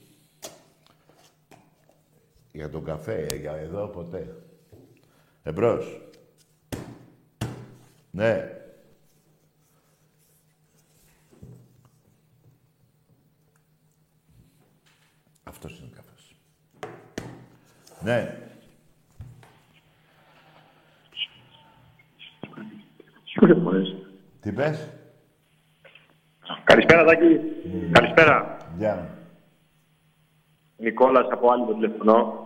Για τον καφέ, για εδώ ποτέ. Εμπρός. Ναι. Αυτός είναι ο καφές. Ναι. Τι πες? Καλησπέρα, Τάκη. Καλησπέρα. Γεια. Νικόλας από Άλυμπο τηλεφωνώ.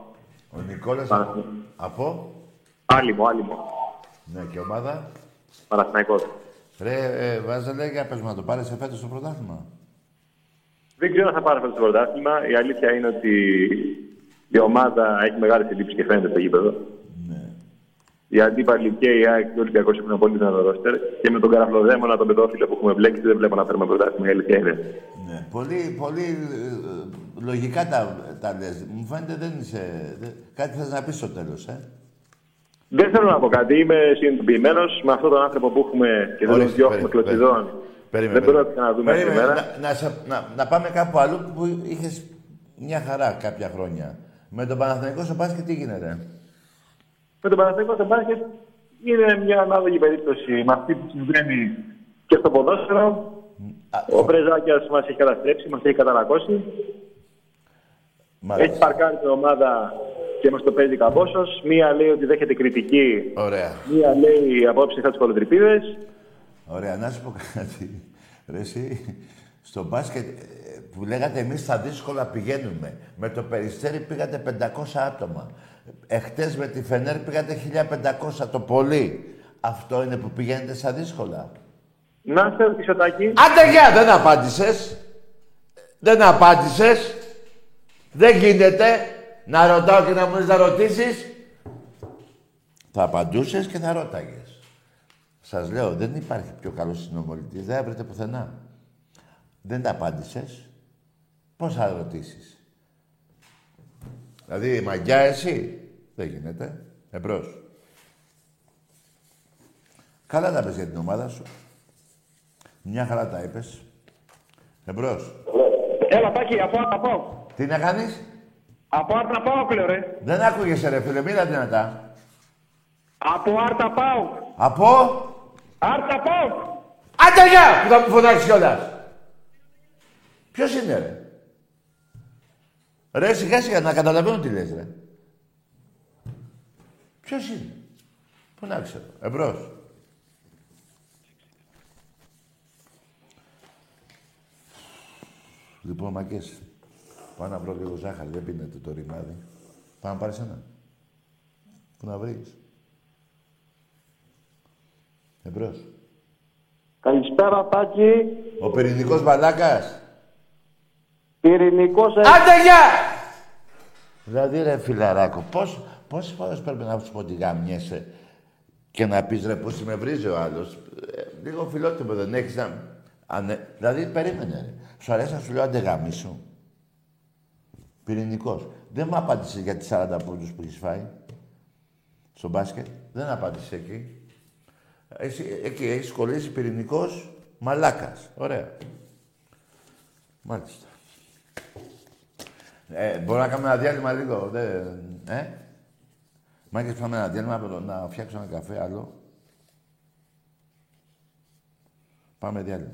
Ο Νικόλας από... Άλυμπο. Ναι, και ομάδα. Παναθηναϊκός. Ρε, Βάζελε, για πες μου να το πάρεις φέτος στο πρωτάθλημα. Δεν ξέρω αν θα πάρω φέτος στο πρωτάθλημα. Η αλήθεια είναι ότι η ομάδα έχει μεγάλες ελλείψεις και φαίνεται στο γήπεδο. Ναι. Οι αντίπαλοι και οι ΑΕΚ και ο Ολυμπιακός έχουν πολύ δυνατό ρόστερ. Και με τον καραφλοδαίμονα, τον παιδόφιλο που έχουμε βλέξει, δεν βλέπω να φέρουμε πρωτάθλημα. Η αλήθεια είναι. Ναι. Πολύ λογικά τα λες. Μου φαίνεται δεν είσαι. Κάτι θες να πεις στο τέλος, ε. Δεν θέλω να πω κάτι. Είμαι συνειδητοποιημένος με αυτόν τον άνθρωπο που έχουμε και δεν τον διώχνουμε κλωτσιδών. Δεν πρόκειται να δούμε σήμερα. Να πάμε κάπου αλλού που είχες μια χαρά κάποια χρόνια. Με τον Παναθηναϊκό στο μπάσκετ τι γίνεται? Με τον Παναθηναϊκό στο μπάσκετ είναι μια ανάλογη περίπτωση με αυτή που συμβαίνει και στο ποδόσφαιρο. Ο Πρεζάκιας μας έχει καταστρέψει, μας έχει κατανακώσει. Έχει παρκάρει την ομάδα και μας το παίζει καμπόσος. Μία λέει ότι δέχεται κριτική. Ωραία. Μία λέει απόψε θα τις κολοτριπίδες. Ωραία, να σου πω κάτι. Ρε εσύ, στο μπάσκετ που λέγατε εμείς στα δύσκολα πηγαίνουμε. Με το Περιστέρι πήγατε 500 άτομα. Εχτες με τη Φενέρ πήγατε 1500 το πολύ. Αυτό είναι που πηγαίνετε στα δύσκολα. Να σε ρωτήσω, Τάκη. Άντε γεια, δεν απάντησες. Δεν γίνεται να ρωτάω και να μου λες να ρωτήσεις. Θα απαντούσες και θα ρώταγες. Σας λέω, δεν υπάρχει πιο καλός συνομιλητής. Δεν έβρετε πουθενά. Δεν τα απάντησες. Πώς θα ρωτήσεις? Δηλαδή, μαγιά εσύ. Δεν γίνεται. Εμπρός. Καλά τα πες για την ομάδα σου. Μια χαρά τα είπες. Εμπρός. Έλα, Τάκη, από Άρτα ΠΑΟΚ. Τι να κάνεις? Από Άρτα ΠΑΟΚ, λέω, ρε. Δεν άκουγεσαι, ρε φίλε. Μίλα δυνατά. Από Άρτα ΠΑΟΚ. Από? Άρτα ΠΑΟΚ. Άντε, γεια! Που θα μου φωνάξεις κιόλας. Ποιος είναι, ρε? Ρε, σιγά σιγά, να καταλαβαίνω τι λες, ρε. Ποιος είναι? Πού να ξέρω. Εμπρός. Λοιπόν, μαγκές, πάω να βρω λίγο ζάχαρη, δεν πίνεται το ρημάδι. Πάω να πάρεις ένα. Πού να βρεις. Εμπρός. Καλησπέρα, Τάκη. Ο πυρηνικός μπαλάκας. Πυρηνικός... Άντε, γεια! Δηλαδή, ρε φιλαράκο, πόσες φορές πρέπει να σου πω ότι γαμιέσαι και να πεις, ρε, πώς με βρίζει ο άλλος. Λίγο φιλότιμο δεν έχεις να... Δηλαδή, περίμενε, ρε. Σου αρέσει να σου λέω αντεγάμι σου. Πυρηνικός. Δεν μου απάντησε για τις 40 πόντους που έχεις φάει στο μπάσκετ. Δεν απάντησε εκεί. Εσύ, εκεί έχεις κολλήσει πυρηνικός μαλάκας. Ωραία. Μάλιστα. Μπορώ να κάνουμε ένα διάλειμμα λίγο. Μάγκες, πάμε ένα διάλειμμα από το να φτιάξω ένα καφέ άλλο. Πάμε διάλειμμα.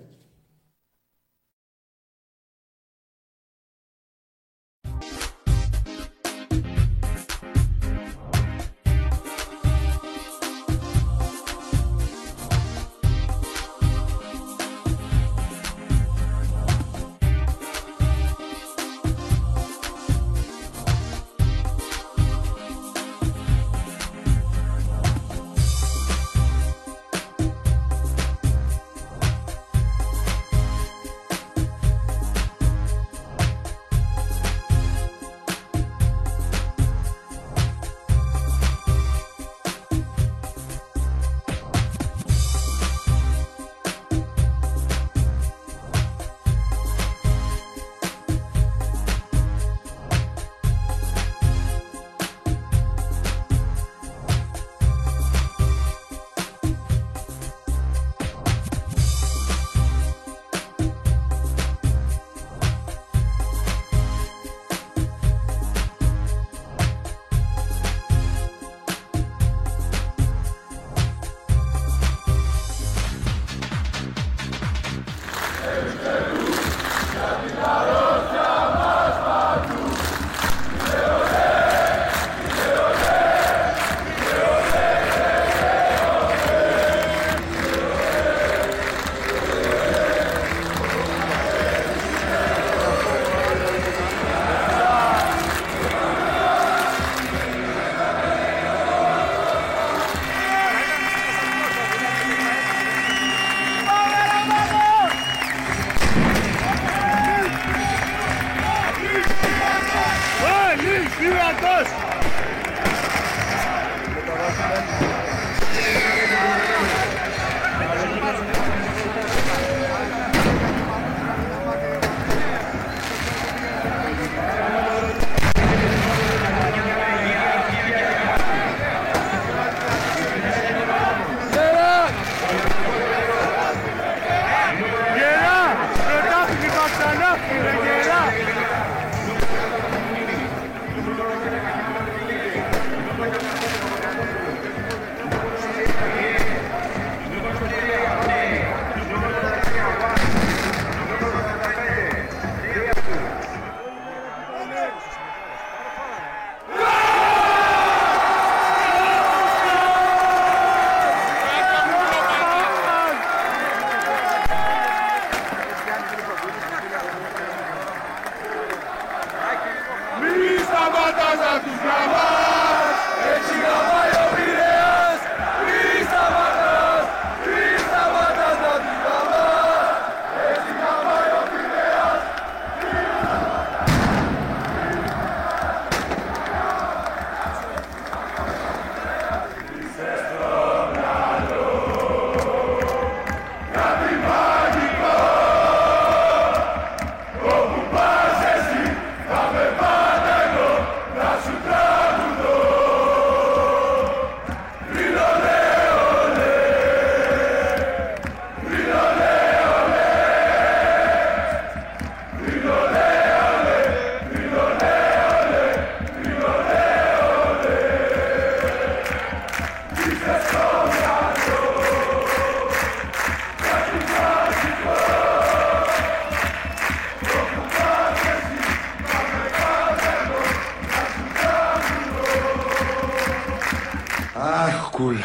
Αχ, κούλα.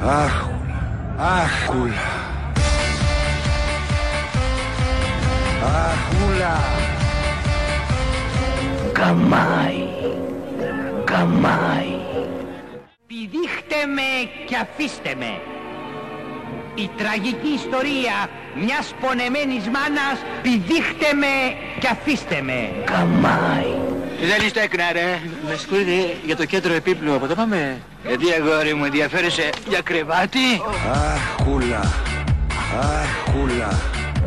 Αχ, κούλα. Αχ, κούλα. Αχ, κούλα. Καμάι. Καμάι. Πηδήχτε με και αφήστε με. Η τραγική ιστορία μιας πονεμένης μάνας. Πηδήχτε με και αφήστε με. Καμάι. Δεν είστε έκνα ρε. Με συγχωρείτε για το κέντρο επίπλου, από το πάμε. Γιατί αγόρι μου ενδιαφέρεσαι για κρεβάτι. Αχ, κούλα. Αχ, κούλα.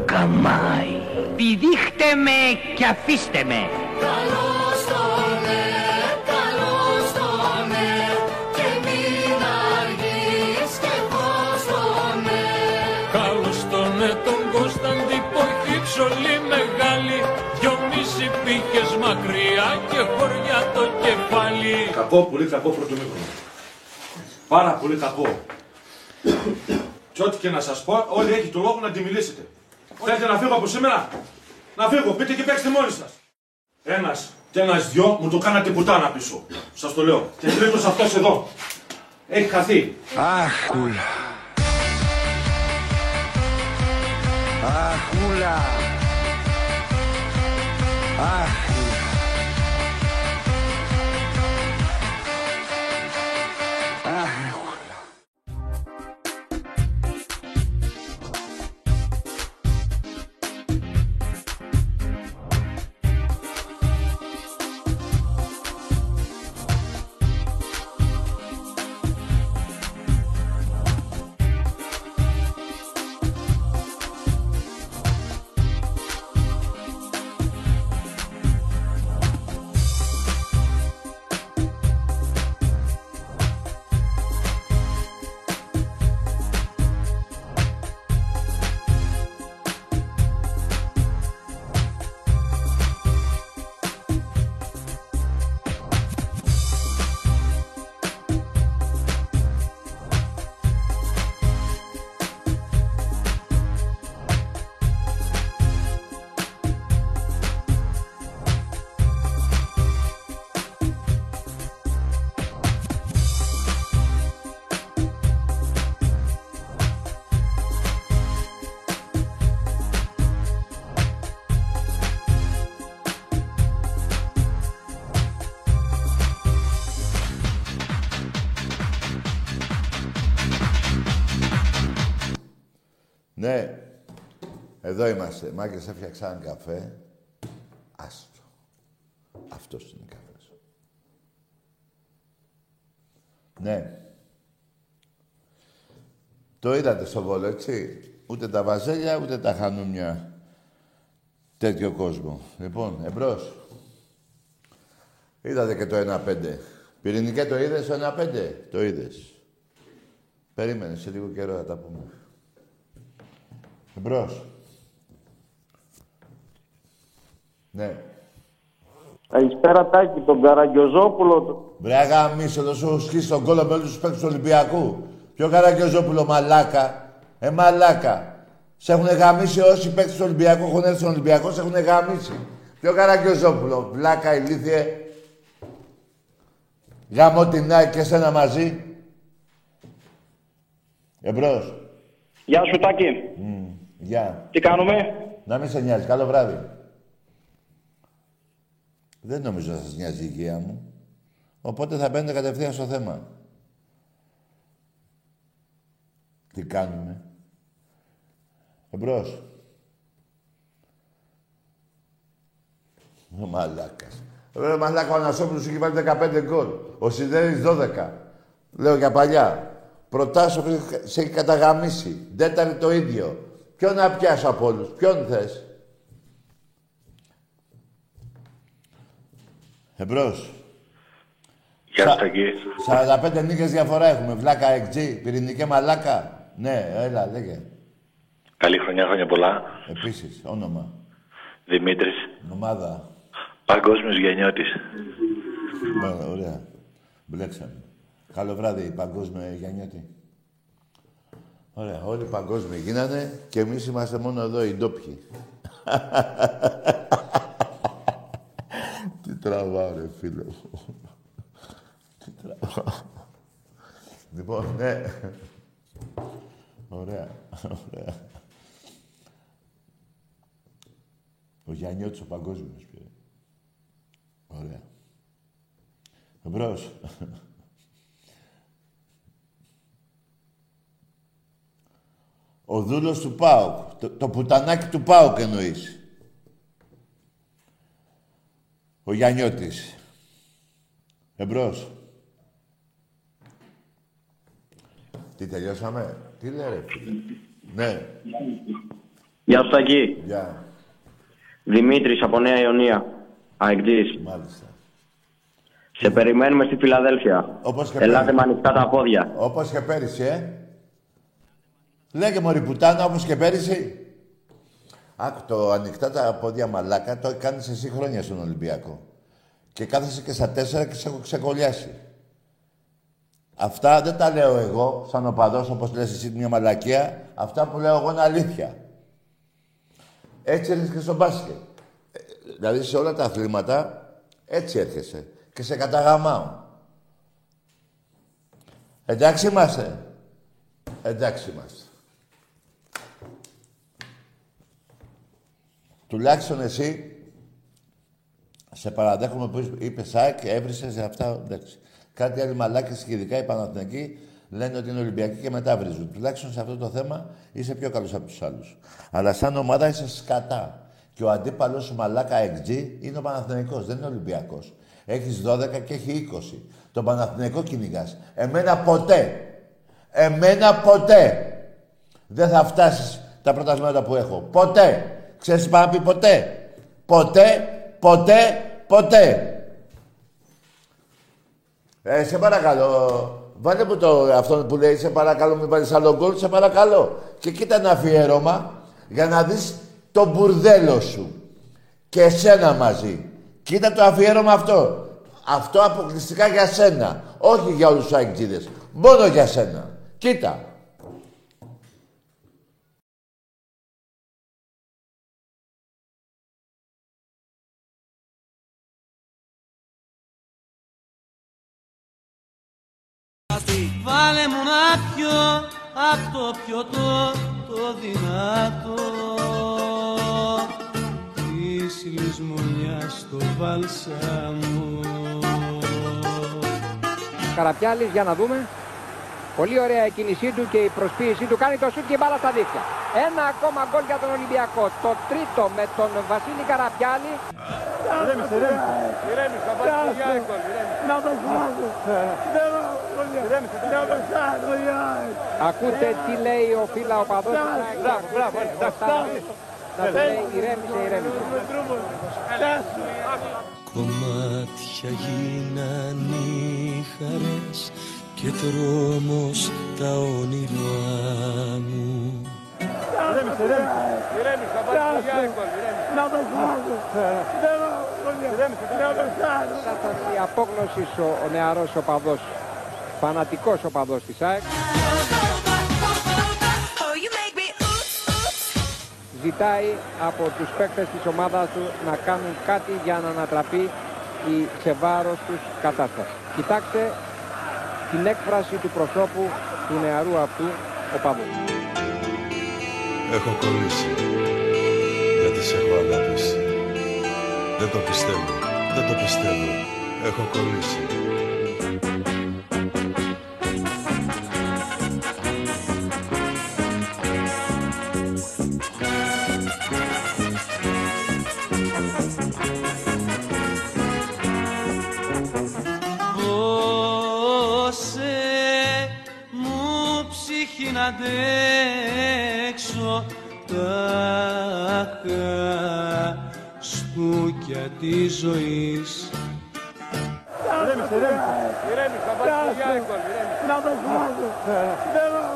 Καμάι. Πηδήχτε με και αφήστε με. Καλώς τονε, καλώς τονε. Και μην αργείς και πώς τονε. Καλώς τονε τον Κωνσταντή Ποχύψολη μεγάλη. Εσύ πήγες μακριά και χωριά το κεφάλι. Κακό, πολύ κακό πρώτο μήχρονο. Πάρα πολύ κακό. Και ό,τι και να σας πω, όλοι έχει το λόγο να τη μιλήσετε. Θέλετε να φύγω από σήμερα. Να φύγω, πείτε και παίξτε μόνοι σας. Ένας και ένας δυο μου το κάνατε πουτάνα πίσω. Σας το λέω. Και τρίτος αυτός εδώ. Έχει χαθεί. Αχ, κούλα. Αχ, κούλα. Αχ, κούλα. Ναι, εδώ είμαστε. Μάκες έφτιαξαν καφέ. Άστο. Αυτός είναι καφές. Ναι. Το είδατε στο Βόλο, έτσι. Ούτε τα βαζέλια, ούτε τα χανουμιά. Τέτοιο κόσμο. Λοιπόν, εμπρός. Είδατε και το 1-5. Πυρηνικέ, το είδες το 1-5. Το είδες. Περίμενε, σε λίγο καιρό θα τα πούμε. Εμπρός. Ναι. Καλησπέρα Τάκη, τον Καραγκιοζόπουλο. Βρε αγαμίσαι, εδώ σου έχω σκίσει τον κόλλο με όλους τους παίκτες του Ολυμπιακού. Ποιο Καραγκιοζόπουλο, μαλάκα. Μαλάκα. Σε έχουνε γαμίσει όσοι παίκτες του Ολυμπιακού έχουν έρθει στον Ολυμπιακό, σε έχουνε γαμίσει. Ποιο Καραγκιοζόπουλο, βλάκα, ηλίθιε. Γαμώ την ΑΕΚ και σένα μαζί. Εμπρός. Γεια σου Τάκη. Γεια. Τι κάνουμε? Να μην σε νοιάζει. Καλό βράδυ. Δεν νομίζω να σας νοιάζει η υγεία μου. Οπότε θα μπαίνετε κατευθείαν στο θέμα. Τι κάνουμε? Εμπρός. Ο μαλάκας. Ρε μαλάκα, ο Ανασόπουλος είχε βάλει 15 γκολ. Ο Σιδέρης 12. Λέω για παλιά. Προτάσω που σε έχει καταγαμίσει. Τέταρτη το ίδιο. Ποιον να πιάσω από όλους, ποιον θες. Εμπρός. Γεια σας, Ταγκή. 45 νίκες διαφορά έχουμε. Βλάκα, εκτζή, πυρηνικέ μαλάκα. Ναι, έλα, λέγε. Καλή χρονιά, χρόνια πολλά. Επίσης, όνομα. Δημήτρης. Ομάδα. Παγκόσμιος Γενιώτης. Ωραία. Μπλέξαμε. Καλό βράδυ, Παγκόσμιο Γενιώτη. Ωραία, όλοι παγκόσμιοι γίνανε και εμείς είμαστε μόνο εδώ οι ντόπιοι. Τι τραβάω, ρε φίλε μου. Τι τραβάω. Λοιπόν, ναι. Ωραία, ωραία. Ο Γιάννιώτης ο παγκόσμιος πήρε. Ωραία. Εμπρός. Ο δούλος του ΠΑΟΚ. Το πουτανάκι του ΠΑΟΚ εννοείς. Ο Γιάννιώτης. Εμπρός. Τι τελειώσαμε. Τι λέει ρε. Ναι. Γεια σου Τακή. Γεια. Δημήτρης από Νέα Ιωνία. ΑΕΚΤΙΣ. Μάλιστα. Σε περιμένουμε στη Φιλαδέλφια. Όπως και ελάτε με ανοιχτά τα πόδια. Όπως και πέρυσι, Λέγε μωρή πουτάνα, όπως και πέρυσι. Άκου, το ανοιχτά τα πόδια μαλάκα το κάνεις εσύ χρόνια στον Ολυμπιακό. Και κάθεσαι και στα 4 και σε έχω ξεκολλιάσει. Αυτά δεν τα λέω εγώ, σαν οπαδός, όπως λες εσύ μια μαλακία. Αυτά που λέω εγώ είναι αλήθεια. Έτσι έρχεσαι και στο μπάσκετ. Δηλαδή σε όλα τα αθλήματα έτσι έρχεσαι. Και σε καταγαμάω. Εντάξει είμαστε. Εντάξει είμαστε. Τουλάχιστον εσύ σε παραδέχομαι που είπε ΣΑΚ, έβρισες αυτά. Εντάξει. Κάτι άλλοι μαλάκες και ειδικά οι Παναθηναϊκοί λένε ότι είναι Ολυμπιακοί και μετά βρίζουν. Τουλάχιστον σε αυτό το θέμα είσαι πιο καλός από τους άλλους. Αλλά σαν ομάδα είσαι σκατά. Και ο αντίπαλος σου μαλάκα XG είναι ο Παναθηναϊκός, δεν είναι Ολυμπιακός. Έχεις 12 και έχει 20. Τον Παναθηναϊκό κυνηγάς. Εμένα ποτέ. Δεν θα φτάσεις τα πρωταθλήματα που έχω. Ποτέ. Ξέρεις τι πάει να πει ποτέ. Ποτέ. Σε παρακαλώ. Βάλε μου το αυτόν που λέει σε παρακαλώ μην βάλεις άλλο γκολ. Σε παρακαλώ. Και κοίτα ένα αφιέρωμα για να δεις το μπουρδέλο σου. Και εσένα μαζί. Κοίτα το αφιέρωμα αυτό. Αυτό αποκλειστικά για σένα. Όχι για όλους τους αγγίδες. Μόνο για σένα. Κοίτα. Βάλε μου να πιω απ' το πιωτό το δυνατό. Της λησμονιάς το βάλσαμο. Καραπιάλης, για να δούμε. Πολύ ωραία η κίνησή του και η προσποίησή του. Κάνει το σουτ και η μπάλα στα δίχτυα. Ένα ακόμα γκολ για τον Ολυμπιακό. Το τρίτο με τον Βασίλη Καραπιάλη. Ηρέμησε, θα πάρει το Γιάννη γκολ. Να το φάω. Ακούτε τι λέει ο Φίλα ο Παδός. Ηρέμησε. Κομμάτια γίναν οι χαρές και τρόμος τα όνειρά μου. Ηρέμησε, θα πάρει το Γιάννη γκολ. Να το φάω. Η απόγνωση ο νεαρός οπαδός, φανατικός οπαδός της ΑΕΚ. Ζητάει από τους παίκτες της ομάδας του να κάνουν κάτι για να ανατραπεί η σε βάρος τους κατάσταση. Κοιτάξτε την έκφραση του προσώπου του νεαρού αυτού οπαδού. Έχω κολλήσει, γιατί σε έχω αγαπήσει. Δεν το πιστεύω. Έχω κολλήσει. Αντέξω τα χαστούκια της ζωής. Ηρέμησε, θα πάρει το Γιάννη γκολ. Να το φάω. Να το φάω.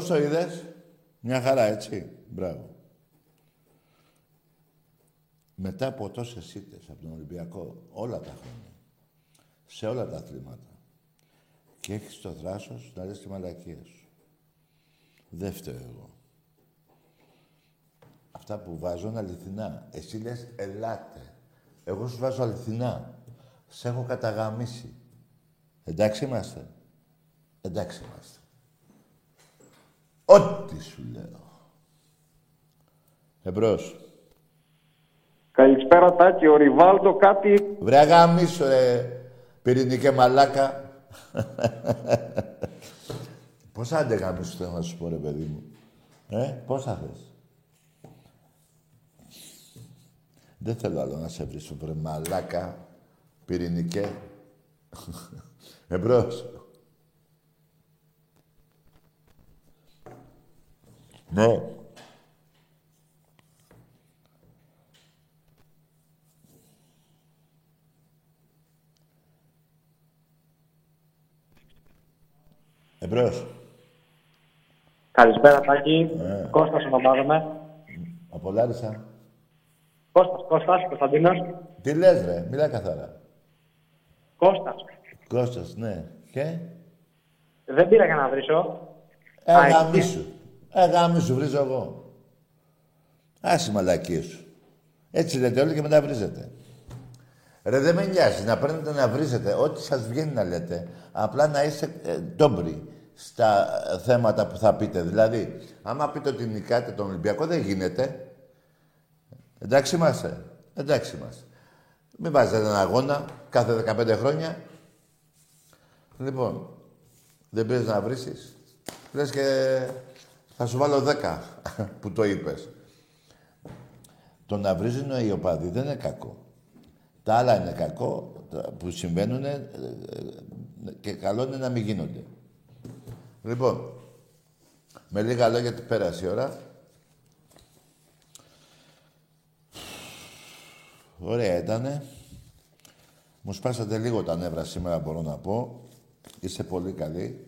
Πώς το είδες? Μια χαρά, έτσι. Μπράβο. Μετά από τόσες ήττες από τον Ολυμπιακό, όλα τα χρόνια, σε όλα τα αθλήματα, και έχεις το θράσος να λες τη μαλακία σου. Δεν φταίω εγώ. Αυτά που βάζω είναι αληθινά. Εσύ λες, ελάτε. Εγώ σου βάζω αληθινά. Σε έχω καταγαμίσει. Εντάξει είμαστε. Εντάξει είμαστε. Ό,τι σου λέω. Εμπρός. Καλησπέρα Τάκη, ο Ριβάλτο κάτι... Βρε γαμίσου ρε, πυρηνικέ μαλάκα. Πώς άντε γαμίσου θέλω να σου πω ρε παιδί μου. Πώς θα θες. Δεν θέλω άλλο να σε βρίσω βρε μαλάκα, πυρηνικέ. Εμπρός. Ναι. Εμπρός. Καλησπέρα Τάκη. Ναι. Κώστας ονομάζομαι. Από Λάρισα. Κώστας, Κωνσταντίνος. Τι λες ρε, μιλά καθαρά. Κώστας, ναι. Και? Δεν πήρα για να βρίσω. Γαμίσου, βρίζω εγώ. Άσε μαλακίες σου. Έτσι λέτε όλοι και μετά βρίζετε. Ρε, δεν με νοιάζει να παίρνετε να βρίζετε. Ό,τι σας βγαίνει να λέτε. Απλά να είστε ντόμπροι στα θέματα που θα πείτε. Δηλαδή, άμα πείτε ότι νικάτε τον Ολυμπιακό, δεν γίνεται. Εντάξει είμαστε. Εντάξει είμαστε. Μην βάζετε έναν αγώνα κάθε 15 χρόνια. Λοιπόν, δεν πήρες να βρίσεις. Λες και... Θα σου βάλω 10 που το είπες. Το να βρίζουν οι οπαδοί δεν είναι κακό. Τα άλλα είναι κακό που συμβαίνουν και καλό είναι να μην γίνονται. Λοιπόν, με λίγα λόγια την πέρασε η ώρα. Ωραία ήτανε. Μου σπάσατε λίγο τα νεύρα σήμερα μπορώ να πω. Είστε πολύ καλοί.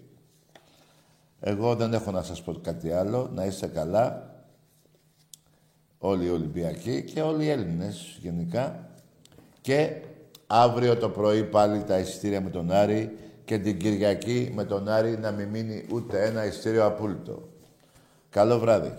Εγώ δεν έχω να σας πω κάτι άλλο. Να είστε καλά. Όλοι οι Ολυμπιακοί και όλοι οι Έλληνες γενικά. Και αύριο το πρωί πάλι τα εισιτήρια με τον Άρη και την Κυριακή με τον Άρη να μην μείνει ούτε ένα εισιτήριο απόλυτο. Καλό βράδυ.